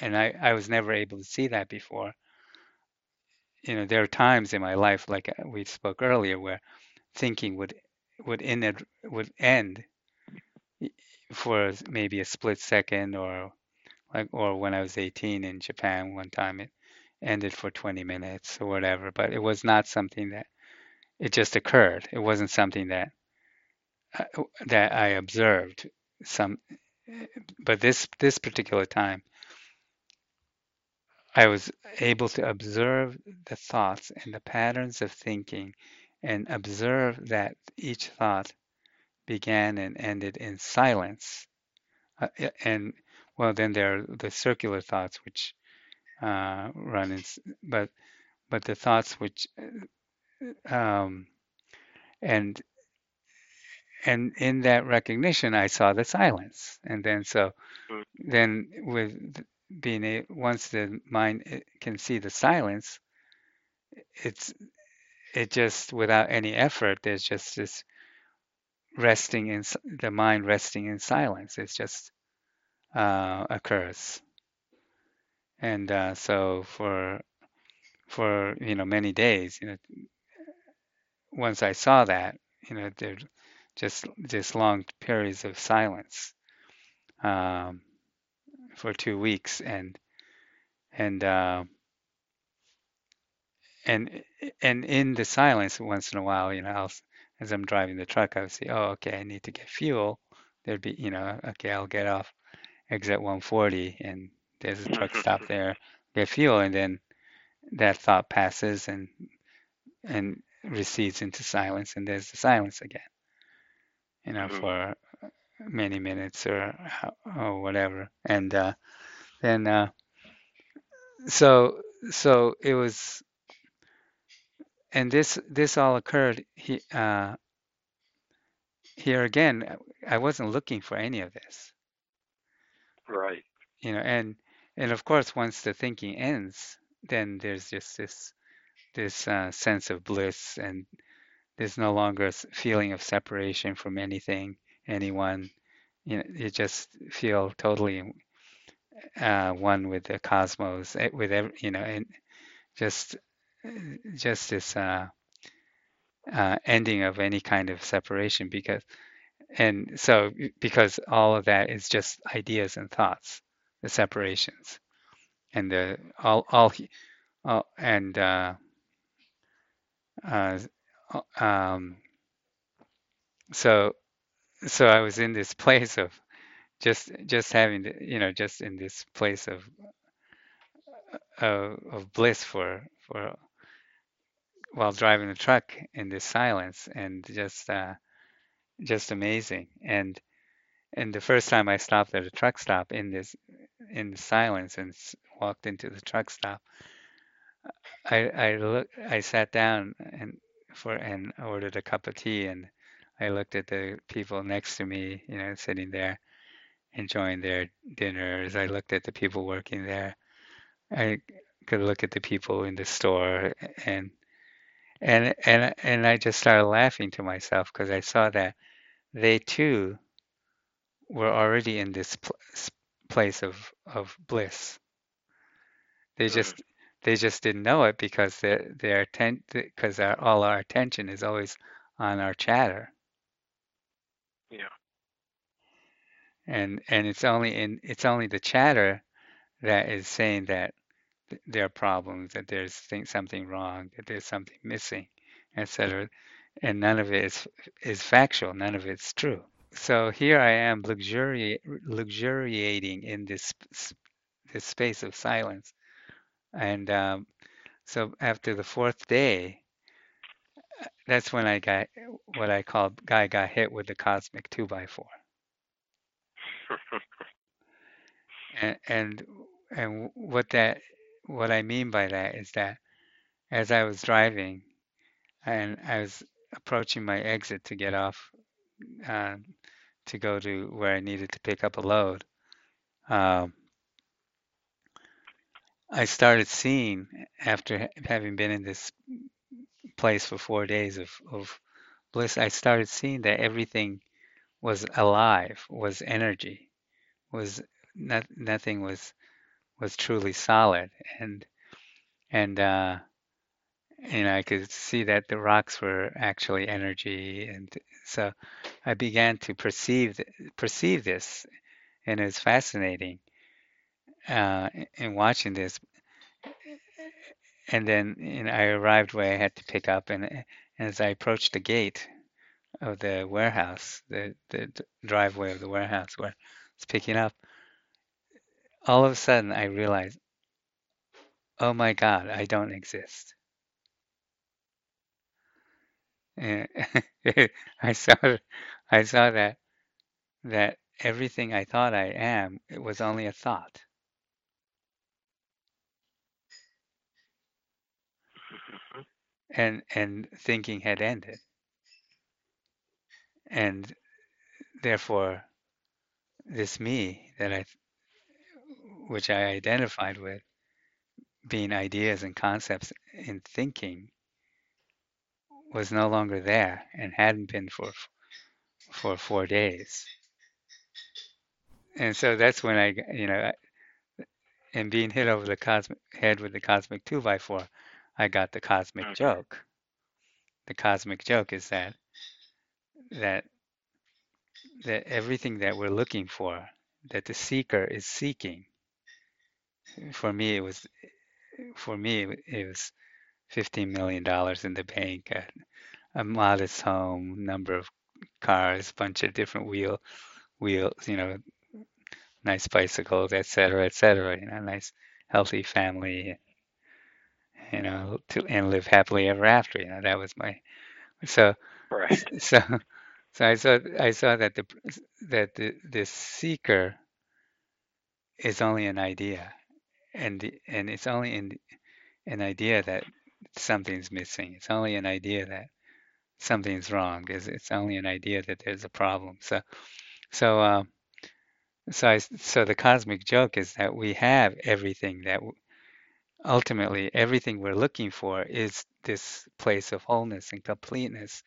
And I, I was never able to see that before. You know, there are times in my life, like we spoke earlier, where thinking would, would, in, would end for maybe a split second, or like, or when I was eighteen in Japan one time, it ended for twenty minutes or whatever, but it was not something that, it just occurred. It wasn't something that uh, that I observed. Some, but this this particular time, I was able to observe the thoughts and the patterns of thinking and observe that each thought began and ended in silence. Uh, and well, then there are the circular thoughts which uh, run in, but but the thoughts which um, and and in that recognition, I saw the silence, and then so then with being a, once the mind can see the silence, it's it just without any effort. There's just this resting in the mind, resting in silence. It's just uh, occurs, and uh, so for for you know many days, you know, once I saw that, you know, there. Just just long periods of silence um, for two weeks, and and uh, and and in the silence, once in a while, you know, I'll, as I'm driving the truck, I'll say, "Oh, okay, I need to get fuel." There'd be, you know, okay, I'll get off exit one forty, and there's a truck stop there, get fuel, and then that thought passes and and recedes into silence, and there's the silence again. You know, for many minutes or, or whatever, and uh, then uh, so so it was, and this this all occurred he, uh, here again. I wasn't looking for any of this, right? You know, and and of course, once the thinking ends, then there's just this this uh, sense of bliss and. There's no longer a feeling of separation from anything, anyone. You know, you just feel totally uh, one with the cosmos, with every, you know, and just just this uh, uh, ending of any kind of separation. Because, and so because all of that is just ideas and thoughts, the separations, and the all all, all and. Uh, uh, Um, so, so I was in this place of just, just having, the, you know, just in this place of, of, of bliss for, for, while driving the truck in this silence, and just, uh, just amazing. And, and the first time I stopped at a truck stop in this, in the silence, and walked into the truck stop, I, I look, I sat down and. For and ordered a cup of tea, and I looked at the people next to me, you know, sitting there, enjoying their dinners. I looked at the people working there. I could look at the people in the store, and and and and I just started laughing to myself because I saw that they too were already in this pl- place of of bliss. They just. They just didn't know it because their their atten- because our, all our attention is always on our chatter. Yeah. And and it's only in it's only the chatter that is saying that th- there are problems, that there's things, something wrong, that there's something missing, et cetera. And none of it is is factual. None of it's true. So here I am luxuri- luxuriating in this this space of silence. And um, so after the fourth day, that's when I got what I call guy got hit with the cosmic two by four. and, and and what that what I mean by that is that as I was driving and I was approaching my exit to get off uh, to go to where I needed to pick up a load. Um, I started seeing, after having been in this place for four days of, of bliss, I started seeing that everything was alive, was energy, was not, nothing was was truly solid, and and uh, and I could see that the rocks were actually energy, and so I began to perceive perceive this, and it was fascinating. Uh, and watching this, and then you know, I arrived where I had to pick up, and, and as I approached the gate of the warehouse, the, the driveway of the warehouse where it's picking up, all of a sudden I realized, oh my God, I don't exist. I saw I saw that that everything I thought I am, it was only a thought. And and thinking had ended. And therefore this me that I which I identified with, being ideas and concepts in thinking, was no longer there and hadn't been for for four days. And so that's when I, you know, and being hit over the cosmic head with the cosmic two by four, I got the cosmic okay. joke. The cosmic joke is that that that everything that we're looking for, that the seeker is seeking. For me, it was for me it was fifteen million dollars in the bank, a, a modest home, number of cars, bunch of different wheel wheels, you know, nice bicycles, et cetera, et cetera, you know, nice healthy family, you know, to, and live happily ever after, you know, that was my, so, right. so, so I saw, I saw that the, that the, the seeker is only an idea, and the, and it's only in, an idea that something's missing. It's only an idea that something's wrong. It's, it's only an idea that there's a problem. So, so, um, so, I, so the cosmic joke is that we have everything that w- ultimately everything we're looking for is this place of wholeness and completeness,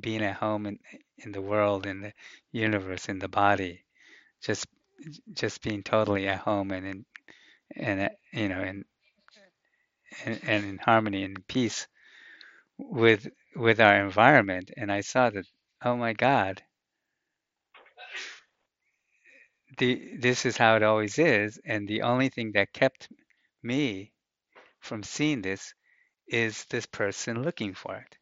being at home in, in the world, in the universe, in the body, just, just being totally at home and in, and uh, you know, and. And, and in harmony and peace with with our environment. And I saw that, oh my God, the this is how it always is, and the only thing that kept me from seeing this is this person looking for it.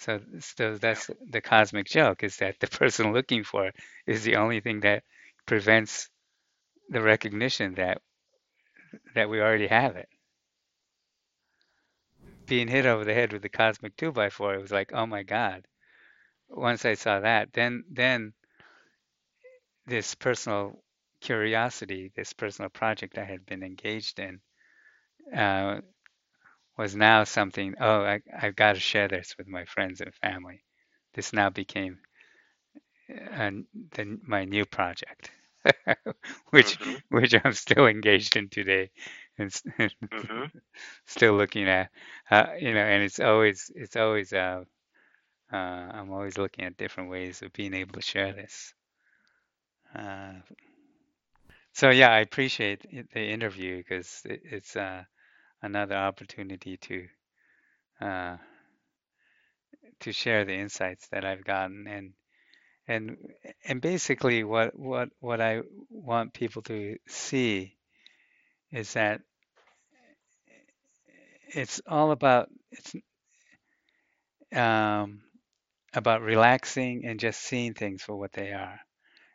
So, so that's the cosmic joke, is that the person looking for it is the only thing that prevents the recognition that that we already have it. Being hit over the head with the cosmic two by four, it was like, oh my God. Once I saw that, then then this personal curiosity, this personal project I had been engaged in, uh, was now something, oh, I, I've got to share this with my friends and family. This now became a, the, my new project. which mm-hmm. which I'm still engaged in today, and mm-hmm. still looking at, uh, you know, and it's always it's always uh, uh, I'm always looking at different ways of being able to share this. Uh, so yeah, I appreciate the interview because it, it's uh, another opportunity to uh, to share the insights that I've gotten. and. And and basically what, what what I want people to see is that it's all about it's um, about relaxing and just seeing things for what they are.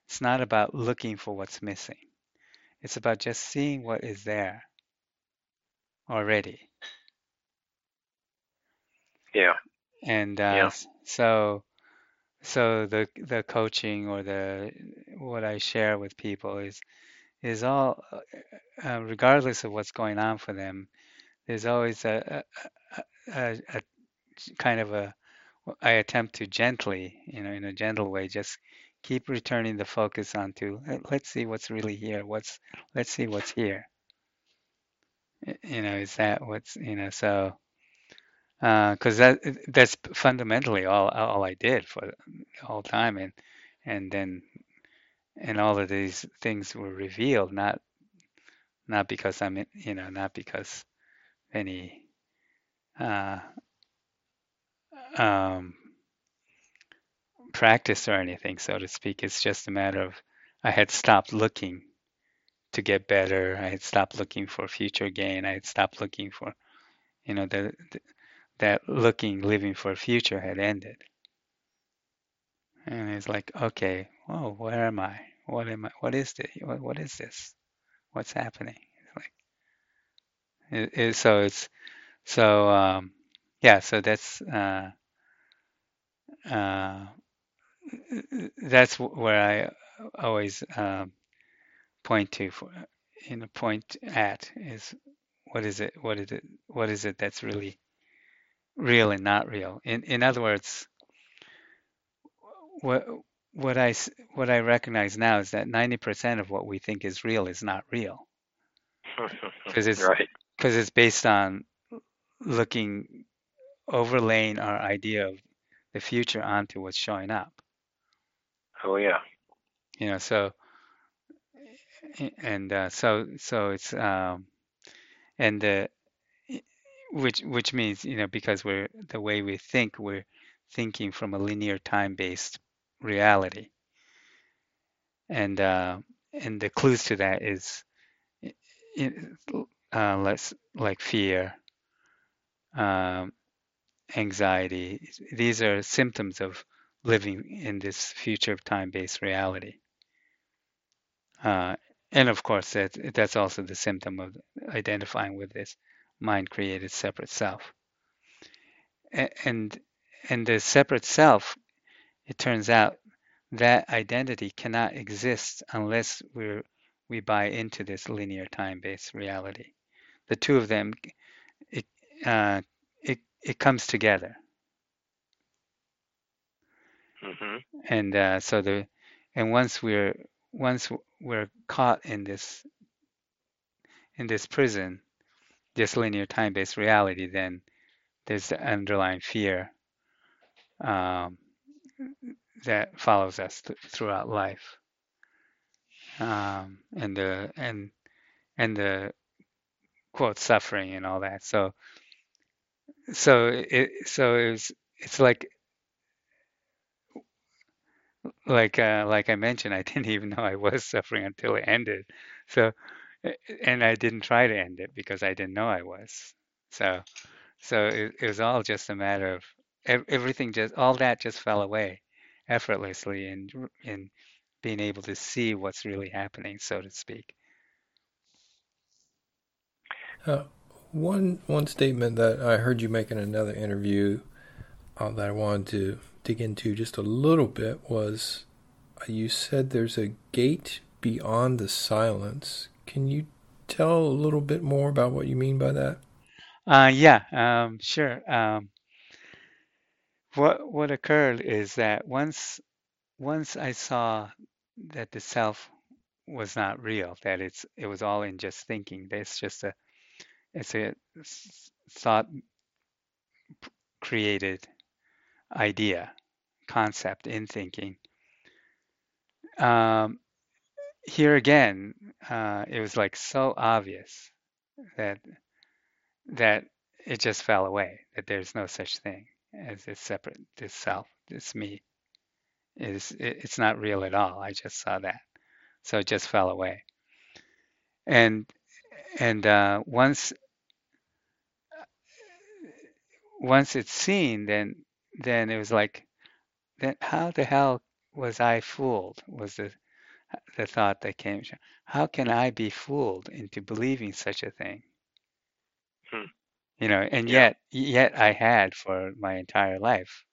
It's not about looking for what's missing. It's about just seeing what is there already. Yeah. And uh, yeah. so So the the coaching or the what I share with people is is all uh, regardless of what's going on for them. There's always a a, a a kind of a I attempt to gently, you know, in a gentle way, just keep returning the focus onto let's see what's really here. What's let's see what's here. You know, is that what's you know so. Because uh, that that's fundamentally all all I did for the whole time, and and then and all of these things were revealed not not because I'm in, you know not because any uh, um, practice or anything, so to speak. It's just a matter of I had stopped looking to get better. I had stopped looking for future gain. I had stopped looking for you know the. the that looking, living for future had ended. And it's like, okay, whoa, where am I? What am I? What is this? What, what is this? What's happening? It's like, it, it, so it's, so um, yeah, so that's uh, uh, that's where I always uh, point to for, you know, point at is what is it, what is it, what is it that's really real and not real. In in other words, what what I what I recognize now is that ninety percent of what we think is real is not real, because it's right. Because it's based on looking, overlaying our idea of the future onto what's showing up. Oh yeah. You know, so and uh, so so it's um, and the which which means, you know, because we're the way we think, we're thinking from a linear time-based reality, and uh, and the clues to that is. It, Uh, less like fear, um, anxiety. These are symptoms of living in this future time-based reality. Uh, and of course, that, that's also the symptom of identifying with this mind-created separate self. And, and and the separate self, it turns out, that identity cannot exist unless we're we buy into this linear time-based reality. The two of them, it uh, it it comes together, mm-hmm. and uh, so the and once we're once we're caught in this in this prison, this linear time-based reality, then there's the underlying fear um, that follows us th- throughout life, um, and the and and the. quote suffering and all that. So, so it so it's it's like like uh, like I mentioned, I didn't even know I was suffering until it ended. So, and I didn't try to end it because I didn't know I was. So, so it, it was all just a matter of everything. Just all that just fell away effortlessly, and in, in being able to see what's really happening, so to speak. Uh, one one statement that I heard you make in another interview uh, that I wanted to dig into just a little bit was uh, you said there's a gate beyond the silence. Can you tell a little bit more about what you mean by that? Uh, yeah, um, sure. Um, what what occurred is that once once I saw that the self was not real, that it's it was all in just thinking. That's just a It's a thought-created idea, concept in thinking. Um, here again, uh, it was like so obvious that that it just fell away. That there's no such thing as this separate, this self, this me. It's it's not real at all. I just saw that, so it just fell away. And and uh, once. Once it's seen, then then it was like, then how the hell was I fooled? Was the the thought that came? How can I be fooled into believing such a thing? Hmm. You know, and yeah. yet yet I had for my entire life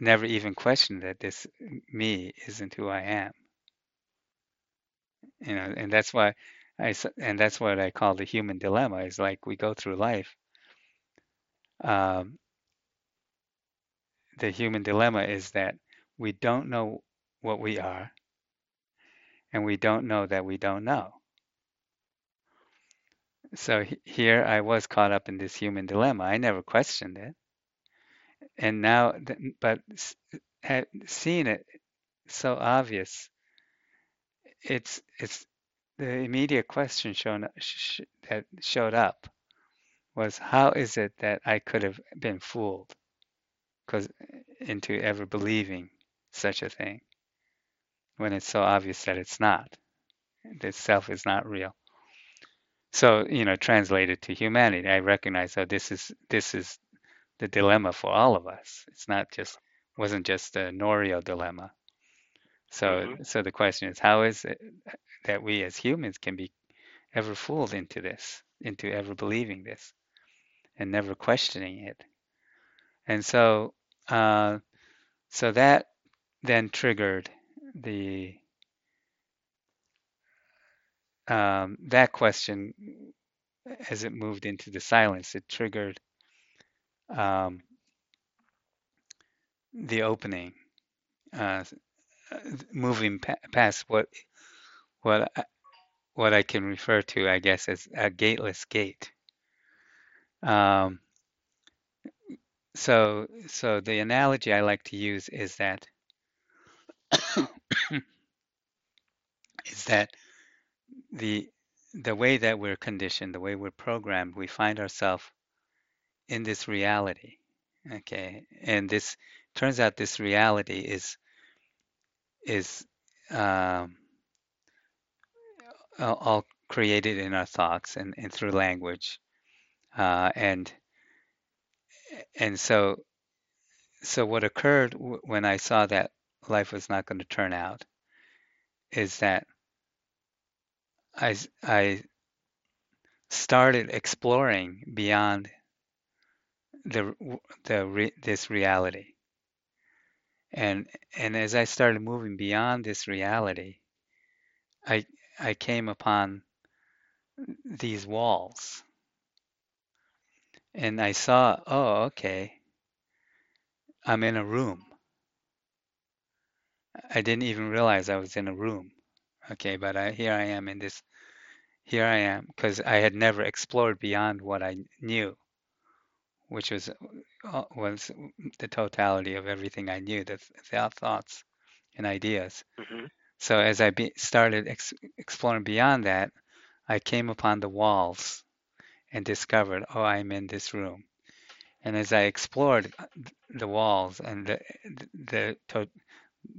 never even questioned that this me isn't who I am. You know, and that's why I and that's what I call the human dilemma. Is like we go through life. Um, the human dilemma is that we don't know what we are, and we don't know that we don't know. So he, here I was caught up in this human dilemma. I never questioned it, and now, but seeing it so obvious, it's it's the immediate question shown sh- that showed up. Was how is it that I could have been fooled cause, into ever believing such a thing when it's so obvious that it's not, that self is not real. So, you know, translated to humanity, I recognize that this is this is the dilemma for all of us. It's not just wasn't just the Norio dilemma. So, mm-hmm. so the question is, how is it that we as humans can be ever fooled into this, into ever believing this? and never questioning it. And so uh, so that then triggered the um, that question as it moved into the silence. It triggered um, the opening, uh, moving pa- past what what I, what I can refer to, I guess, as a gateless gate. Um, so so the analogy I like to use is that is that the the way that we're conditioned, the way we're programmed, we find ourselves in this reality, okay? And this turns out this reality is is um, all created in our thoughts and, and through language, uh, and and so so what occurred w- when I saw that life was not going to turn out is that I, I started exploring beyond the the re, this reality, and and as I started moving beyond this reality, I I came upon these walls, and I saw, oh, okay, I'm in a room. I didn't even realize I was in a room. Okay, but I, here I am in this, here I am, because I had never explored beyond what I knew, which was was the totality of everything I knew, the, the thoughts and ideas. Mm-hmm. So as I be, started ex, exploring beyond that, I came upon the walls and discovered, oh, I'm in this room. And as I explored the walls and the the to,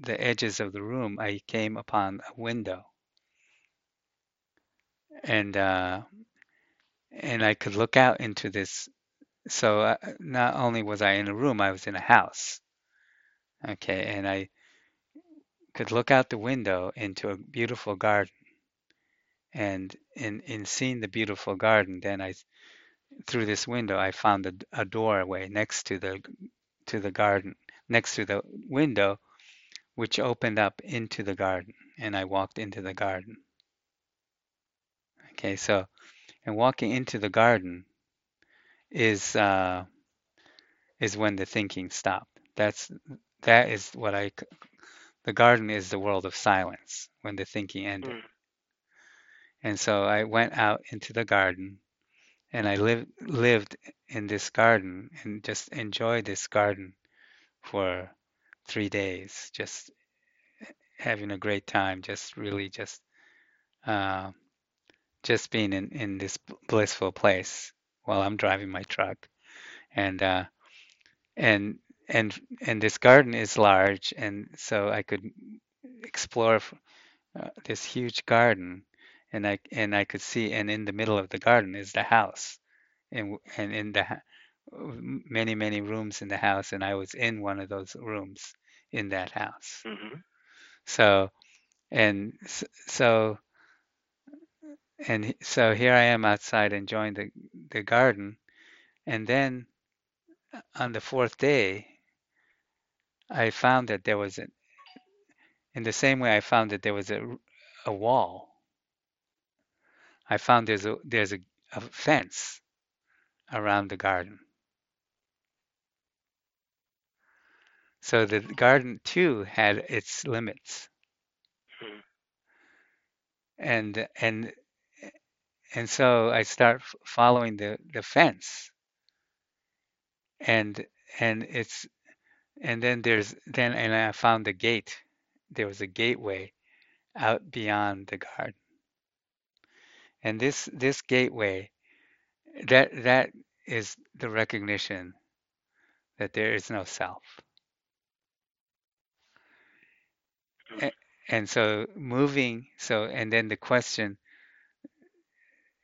the edges of the room, I came upon a window, and uh, and I could look out into this. So uh, not only was I in a room, I was in a house. Okay, and I could look out the window into a beautiful garden, and in in seeing the beautiful garden, then I through this window I found a, a doorway next to the to the garden, next to the window, which opened up into the garden, and I walked into the garden. Okay, so, and walking into the garden is uh, is when the thinking stopped. That's that is what I. The garden is the world of silence when the thinking ended. Mm. And so I went out into the garden, and I lived lived in this garden and just enjoyed this garden for three days, just having a great time, just really just uh, just being in, in this blissful place while I'm driving my truck. And uh, and and and this garden is large, and so I could explore uh, this huge garden, and I and I could see, and in the middle of the garden is the house, and and in the many many rooms in the house, and I was in one of those rooms in that house. Mm-hmm. So and so and so here I am outside enjoying the the garden, and then on the fourth day I found that there was a, in the same way I found that there was a a wall, I found there's a there's a, a fence around the garden. So the garden too had its limits, and and and so I start following the, the fence, and and it's and then there's then and I found the gate. There was a gateway out beyond the garden, and this this gateway that that is the recognition that there is no self. And so moving, so and then the question,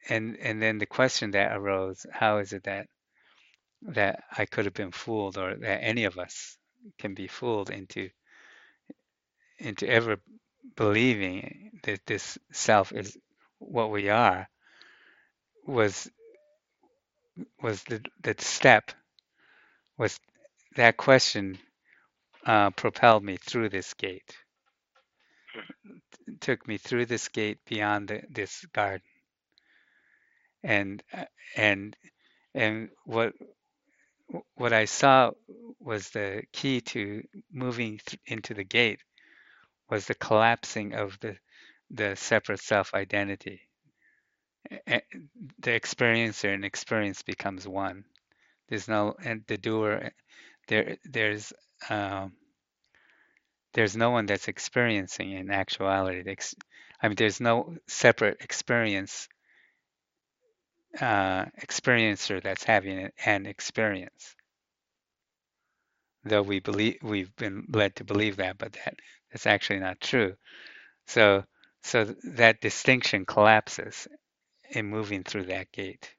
and and then the question that arose: how is it that that I could have been fooled, or that any of us can be fooled into into ever believing that this self is what we are? Was was the, that step, was that question uh, propelled me through this gate, took me through this gate beyond the, this garden. And and and what what I saw was the key to moving th- into the gate was the collapsing of the the separate self identity. The experiencer and experience becomes one. There's no and the doer. There there's um, there's no one that's experiencing in actuality. I mean, there's no separate experience. Uh, experiencer that's having an experience, though we believe we've been led to believe that, but that that's actually not true. So, so that distinction collapses in moving through that gate.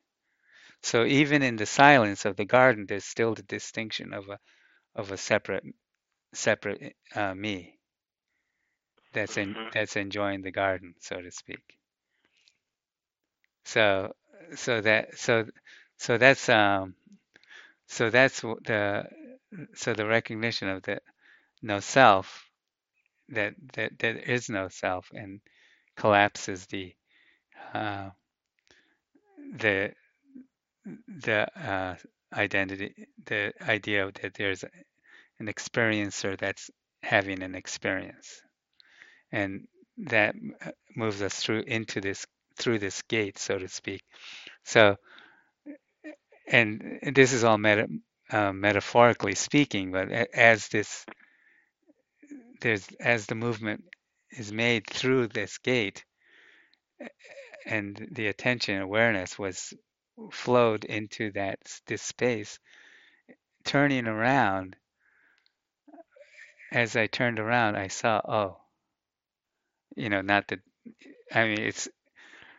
So even in the silence of the garden, there's still the distinction of a of a separate separate uh, me that's in mm-hmm. that's enjoying the garden, so to speak. So. So that so so that's um so that's the so the recognition of the no self, that that there is no self, and collapses the uh, the the uh, identity, the idea of that there's an experiencer that's having an experience, and that moves us through into this. Through this gate, so to speak. So, and this is all meta, uh, metaphorically speaking, but as this, there's as the movement is made through this gate, and the attention awareness was flowed into that this space, turning around. As I turned around, I saw, oh, you know, not that. I mean, it's.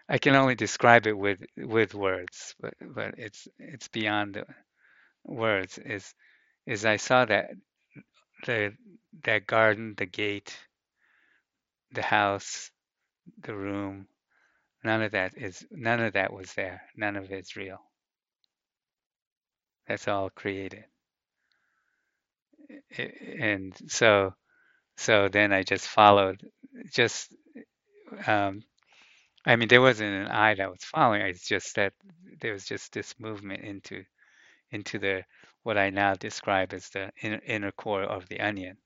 I can only describe it with, with words, but, but it's it's beyond the words. Is is I saw that the that garden, the gate, the house, the room, none of that is none of that was there. None of it's real. That's all created. And so so then I just followed just. Um, I mean, there wasn't an eye that was following. It's just that there was just this movement into, into the what I now describe as the inner, inner core of the onion,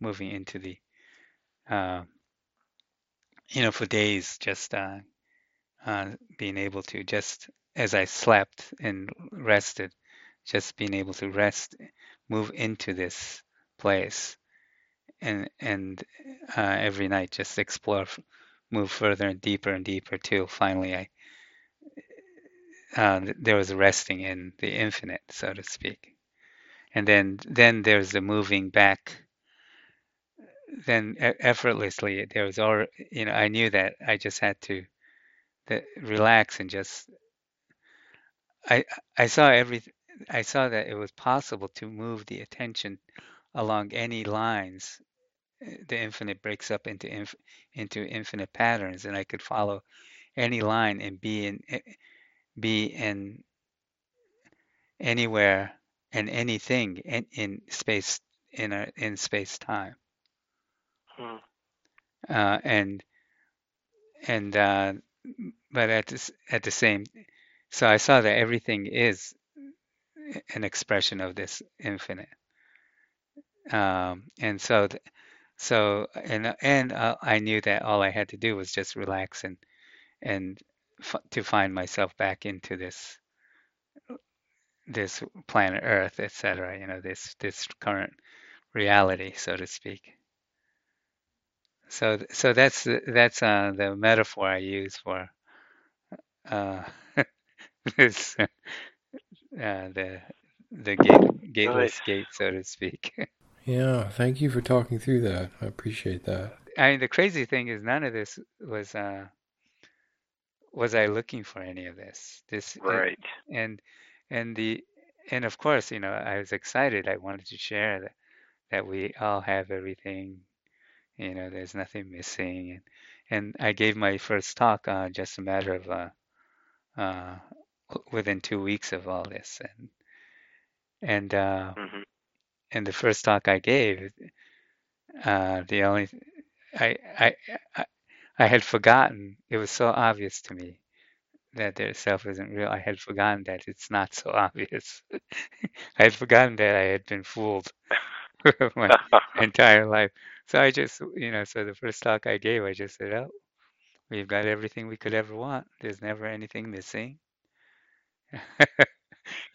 moving into the, uh, you know, for days, just uh, uh, being able to just as I slept and rested, just being able to rest, move into this place, and and uh, every night just explore. Move further and deeper and deeper till finally I uh, there was resting in the infinite, so to speak, and then then there's the moving back. Then effortlessly there was all you know. I knew that I just had to that, relax and just. I I saw every I saw that it was possible to move the attention along any lines. The infinite breaks up into inf- into infinite patterns, and I could follow any line and be in be in anywhere and anything in, in space in a, in space time. Hmm. Uh, and and uh, but at this, at the same, so I saw that everything is an expression of this infinite, um, and so. Th- So and and uh, I knew that all I had to do was just relax and and f- to find myself back into this this planet Earth, et cetera. You know, this this current reality, so to speak. So so that's that's uh, the metaphor I use for uh, this uh, the the gate, gateless gate, so to speak. Yeah, thank you for talking through that. I appreciate that. I mean, the crazy thing is, none of this was uh, was I looking for any of this. This right. And and the and of course, you know, I was excited. I wanted to share that that we all have everything. You know, there's nothing missing. And and I gave my first talk on just a matter of uh, uh, within two weeks of all this. And and uh, mm-hmm. and the first talk I gave, uh, the only I, I I I had forgotten. It was so obvious to me that their self isn't real. I had forgotten that it's not so obvious. I had forgotten that I had been fooled my entire life. So I just, you know, so the first talk I gave, I just said, oh, we've got everything we could ever want. There's never anything missing.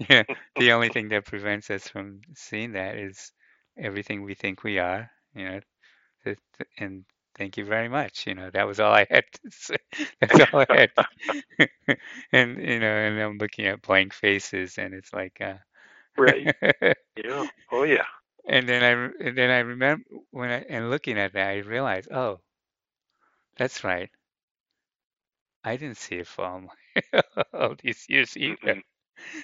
Yeah, the only thing that prevents us from seeing that is everything we think we are, you know, and thank you very much. You know, that was all I had to say. That's all I had. And, you know, and I'm looking at blank faces and it's like. Uh... Right. Yeah. Oh, yeah. And then I, and then I remember when I, and looking at that, I realized, oh, that's right. I didn't see it for all, my, all these years either.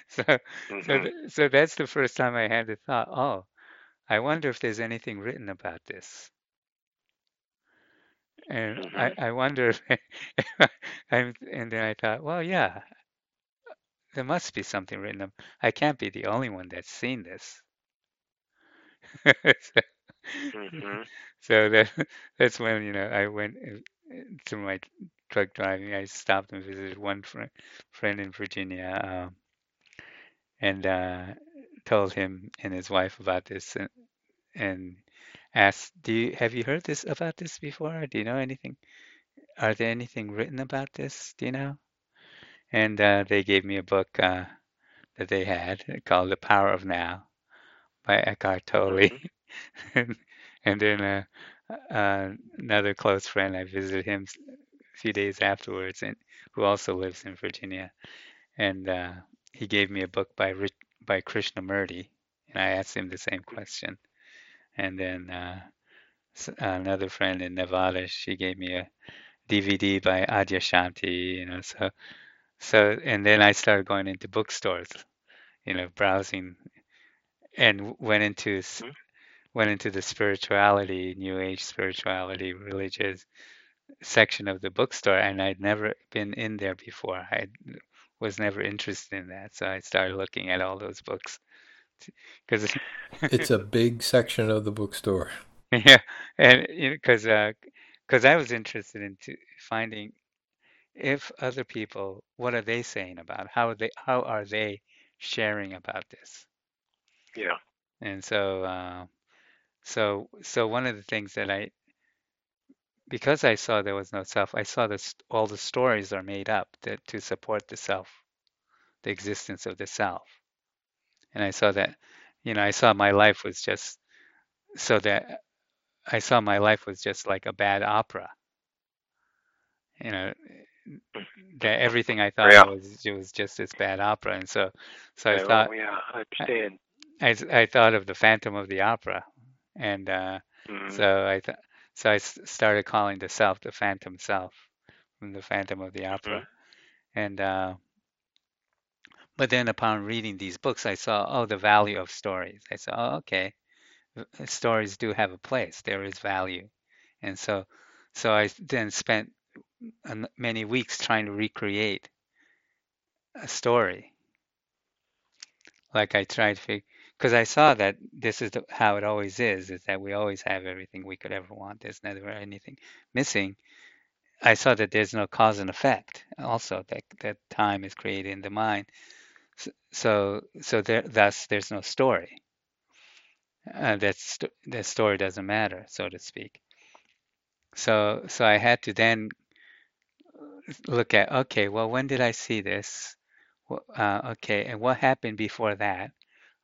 So, mm-hmm. so, th- so that's the first time I had the thought, oh, I wonder if there's anything written about this. And mm-hmm. I, I wonder, if I, I'm, and then I thought, well, yeah, there must be something written up. I can't be the only one that's seen this. So, mm-hmm. so that that's when, you know, I went to my truck driving. I stopped and visited one friend, friend in Virginia, um, and uh, told him and his wife about this, and, and asked, "Do you have you heard this about this before? Do you know anything? Are there anything written about this? Do you know?" And uh, they gave me a book uh, that they had called "The Power of Now" by Eckhart Tolle. Mm-hmm. and, and then uh, uh, another close friend, I visited him a few days afterwards, and who also lives in Virginia, and uh, he gave me a book by by Krishnamurti, and I asked him the same question. And then uh, another friend in Nevada, she gave me a D V D by Adyashanti, you know. So, so and then I started going into bookstores, you know, browsing, and went into went into the spirituality, New Age spirituality, religious section of the bookstore, and I'd never been in there before. I was never interested in that, so I started looking at all those books. Because it's a big section of the bookstore. Yeah, and because you know, because uh, I was interested in t- finding if other people, what are they saying about how are they how are they sharing about this? Yeah, and so uh, so so one of the things that I because I saw there was no self, I saw that all the stories are made up that to support the self, the existence of the self. And I saw that, you know, I saw my life was just so that I saw my life was just like a bad opera. You know, that everything I thought yeah. was it was just this bad opera, and so, so I yeah, thought, well, yeah, I understand. I, I I thought of the Phantom of the Opera, and uh, mm-hmm. so I th- so I started calling the self the Phantom Self from the Phantom of the Opera, mm-hmm. and. Uh, But then upon reading these books, I saw, oh, the value of stories. I said, oh, okay, stories do have a place. There is value. And so so I then spent many weeks trying to recreate a story. Like I tried to figure, because I saw that this is the, how it always is, is that we always have everything we could ever want. There's never anything missing. I saw that there's no cause and effect. Also, that, that time is created in the mind. So, so there, thus, there's no story. Uh, that st- that story doesn't matter, so to speak. So, so I had to then look at, okay, well, when did I see this? Uh, okay, and what happened before that?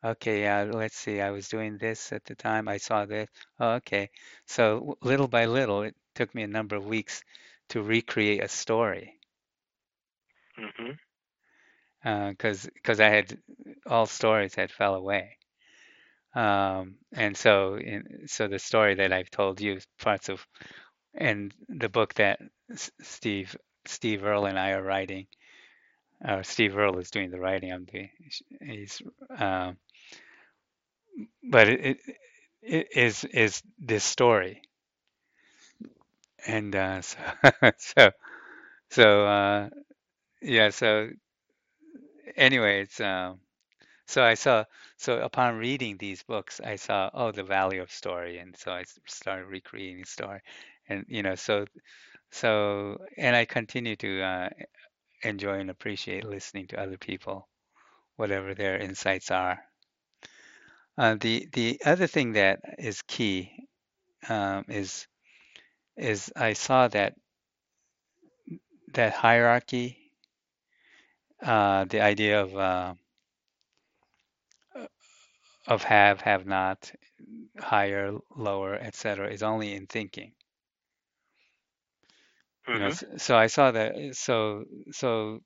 Okay, uh, let's see. I was doing this at the time. I saw this. Oh, okay, so little by little, it took me a number of weeks to recreate a story. Mm-hmm. Uh, 'cause, 'cause I had, all stories had fell away. Um, and so, in, so the story that I've told you, parts of, and the book that Steve, Steve Earle and I are writing, or Steve Earle is doing the writing, I'm doing, he's, um, but it, it, it is, is this story. And uh, so, so, so uh, yeah. So, anyway, it's um, so I saw, so upon reading these books, I saw, oh, the value of story. And so I started recreating story. And, you know, so, so, and I continue to uh, enjoy and appreciate listening to other people, whatever their insights are. Uh, the the other thing that is key um, is is I saw that that hierarchy, uh, the idea of uh, of have, have not, higher, lower, et cetera, is only in thinking. Mm-hmm. You know, so, so I saw that. So so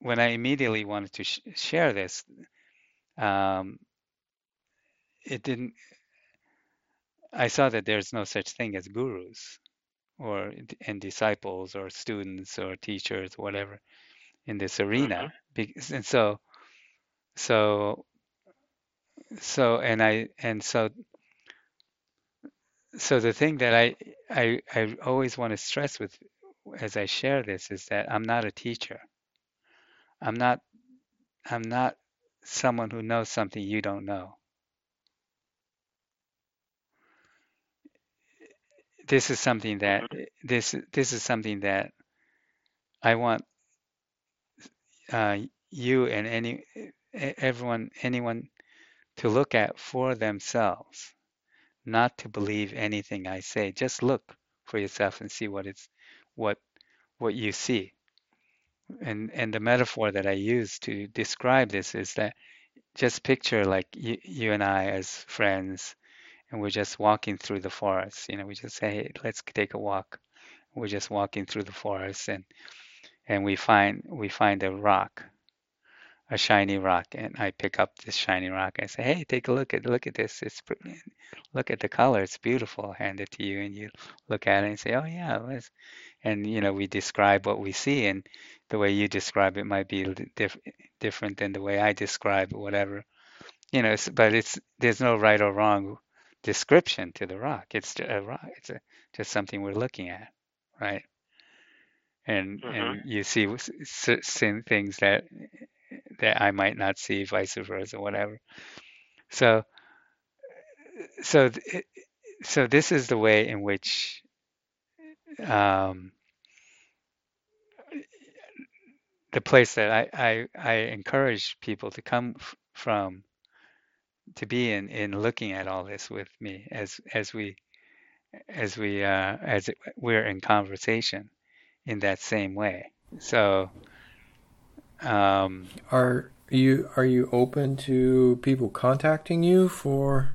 when I immediately wanted to sh- share this. Um, It didn't. I saw that there's no such thing as gurus, or and disciples, or students, or teachers, whatever, in this arena. Mm-hmm. And so, so, so, and I, and so, so the thing that I, I, I always want to stress with, as I share this, is that I'm not a teacher. I'm not, I'm not someone who knows something you don't know. This is something that this this is something that I want uh, you and any everyone anyone to look at for themselves, not to believe anything I say. Just look for yourself and see what it's what what you see. And and the metaphor that I use to describe this is that just picture like you, you and I as friends. And we're just walking through the forest. You know, we just say, hey, let's take a walk. We're just walking through the forest, and and we find we find a rock, a shiny rock. And I pick up this shiny rock. I say, hey, take a look at look at this. It's pretty. Look at the color. It's beautiful. I'll hand it to you, and you look at it and say, oh yeah, let's. And you know, we describe what we see, and the way you describe it might be diff- different than the way I describe whatever. You know, it's, but it's there's no right or wrong description to the rock. It's a rock. It's a, just something we're looking at, right? And mm-hmm. and you see certain things that that I might not see, vice versa, whatever. So so so this is the way in which um, the place that I, I I encourage people to come f- from. to be in, in looking at all this with me as as we as we uh, as it, we're in conversation in that same way. So, um, are you are you open to people contacting you for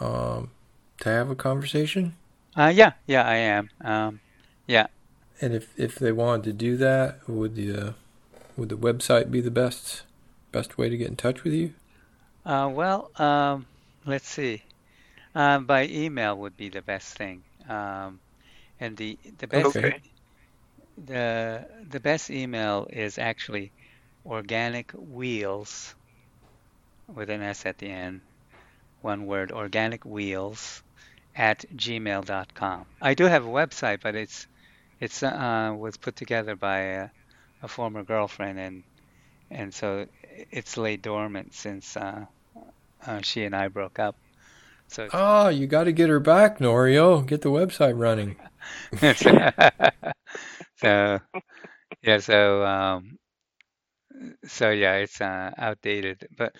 um, to have a conversation? Uh, yeah, yeah, I am. Um, yeah. And if, if they wanted to do that, would the uh, would the website be the best best way to get in touch with you? Uh, well, um, let's see. Uh, by email would be the best thing, um, and the the best okay. the the best email is actually organicwheels with an S at the end, one word, organicwheels at gmail dot com. I do have a website, but it's it's uh, was put together by a, a former girlfriend and. And so it's laid dormant since uh, uh, she and I broke up. So oh, you got to get her back, Norio. Get the website running. so yeah, so um, so yeah, it's uh, outdated, but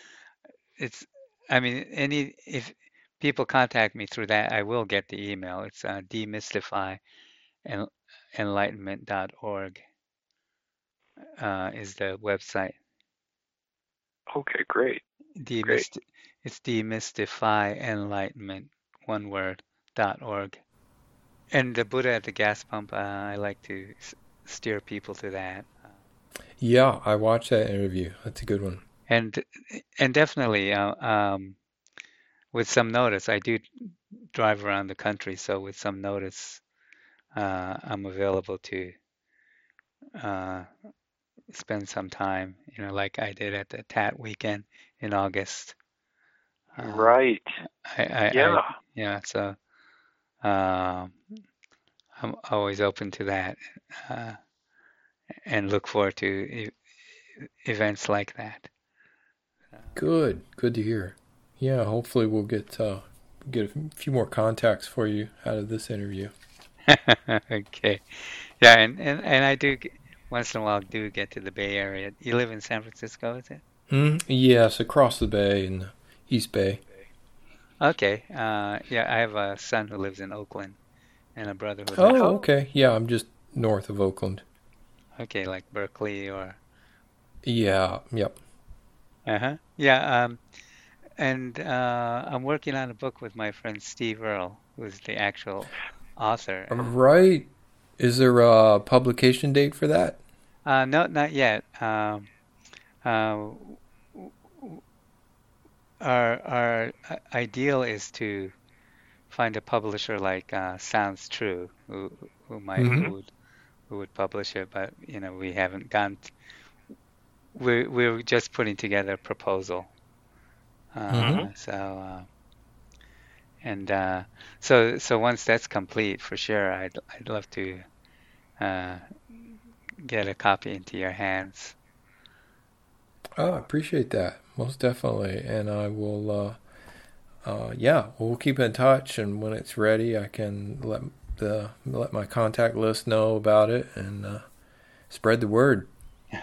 it's. I mean, any if people contact me through that, I will get the email. It's uh, demystify enlightenment dot org uh, is the website. Okay, great. Demyst- great. It's demystifyenlightenment, one word, dot org. And the Buddha at the gas pump, uh, I like to s- steer people to that. Yeah, I watched that interview. That's a good one. And and definitely, uh, um, with some notice, I do drive around the country, so with some notice, uh, I'm available to uh, spend some time, you know, like I did at the T A T weekend in August. Uh, right. I, I, yeah. I, yeah. So um, I'm always open to that, uh, and look forward to events like that. Good. Good to hear. Yeah, hopefully we'll get uh, get a few more contacts for you out of this interview. Okay. Yeah, and, and, and I do, once in a while, do get to the Bay Area. You live in San Francisco, is it? Mm, yes, across the bay in the East Bay. Okay. Uh, yeah, I have a son who lives in Oakland and a brother who lives in Oh, okay. Yeah, I'm just north of Oakland. Okay, like Berkeley or... Yeah, yep. Uh-huh. Yeah, um, and uh, I'm working on a book with my friend Steve Earle, who's the actual author. Right. Is there a publication date for that? Uh, no, not yet. Um, uh, our our ideal is to find a publisher like uh, Sounds True, who who might mm-hmm. who would who would publish it, but you know we haven't gone. T- We're, we're just putting together a proposal. Uh, mm-hmm. So, uh, and uh, so so once that's complete, for sure, I'd I'd love to uh, get a copy into your hands. Oh, I appreciate that, most definitely. And I will, uh, uh, yeah, we'll keep in touch. And when it's ready, I can let the let my contact list know about it and uh, spread the word.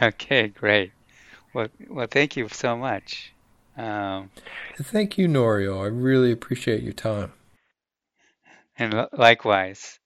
Okay, great. Well, well, thank you so much. Um, thank you, Norio. I really appreciate your time. And likewise.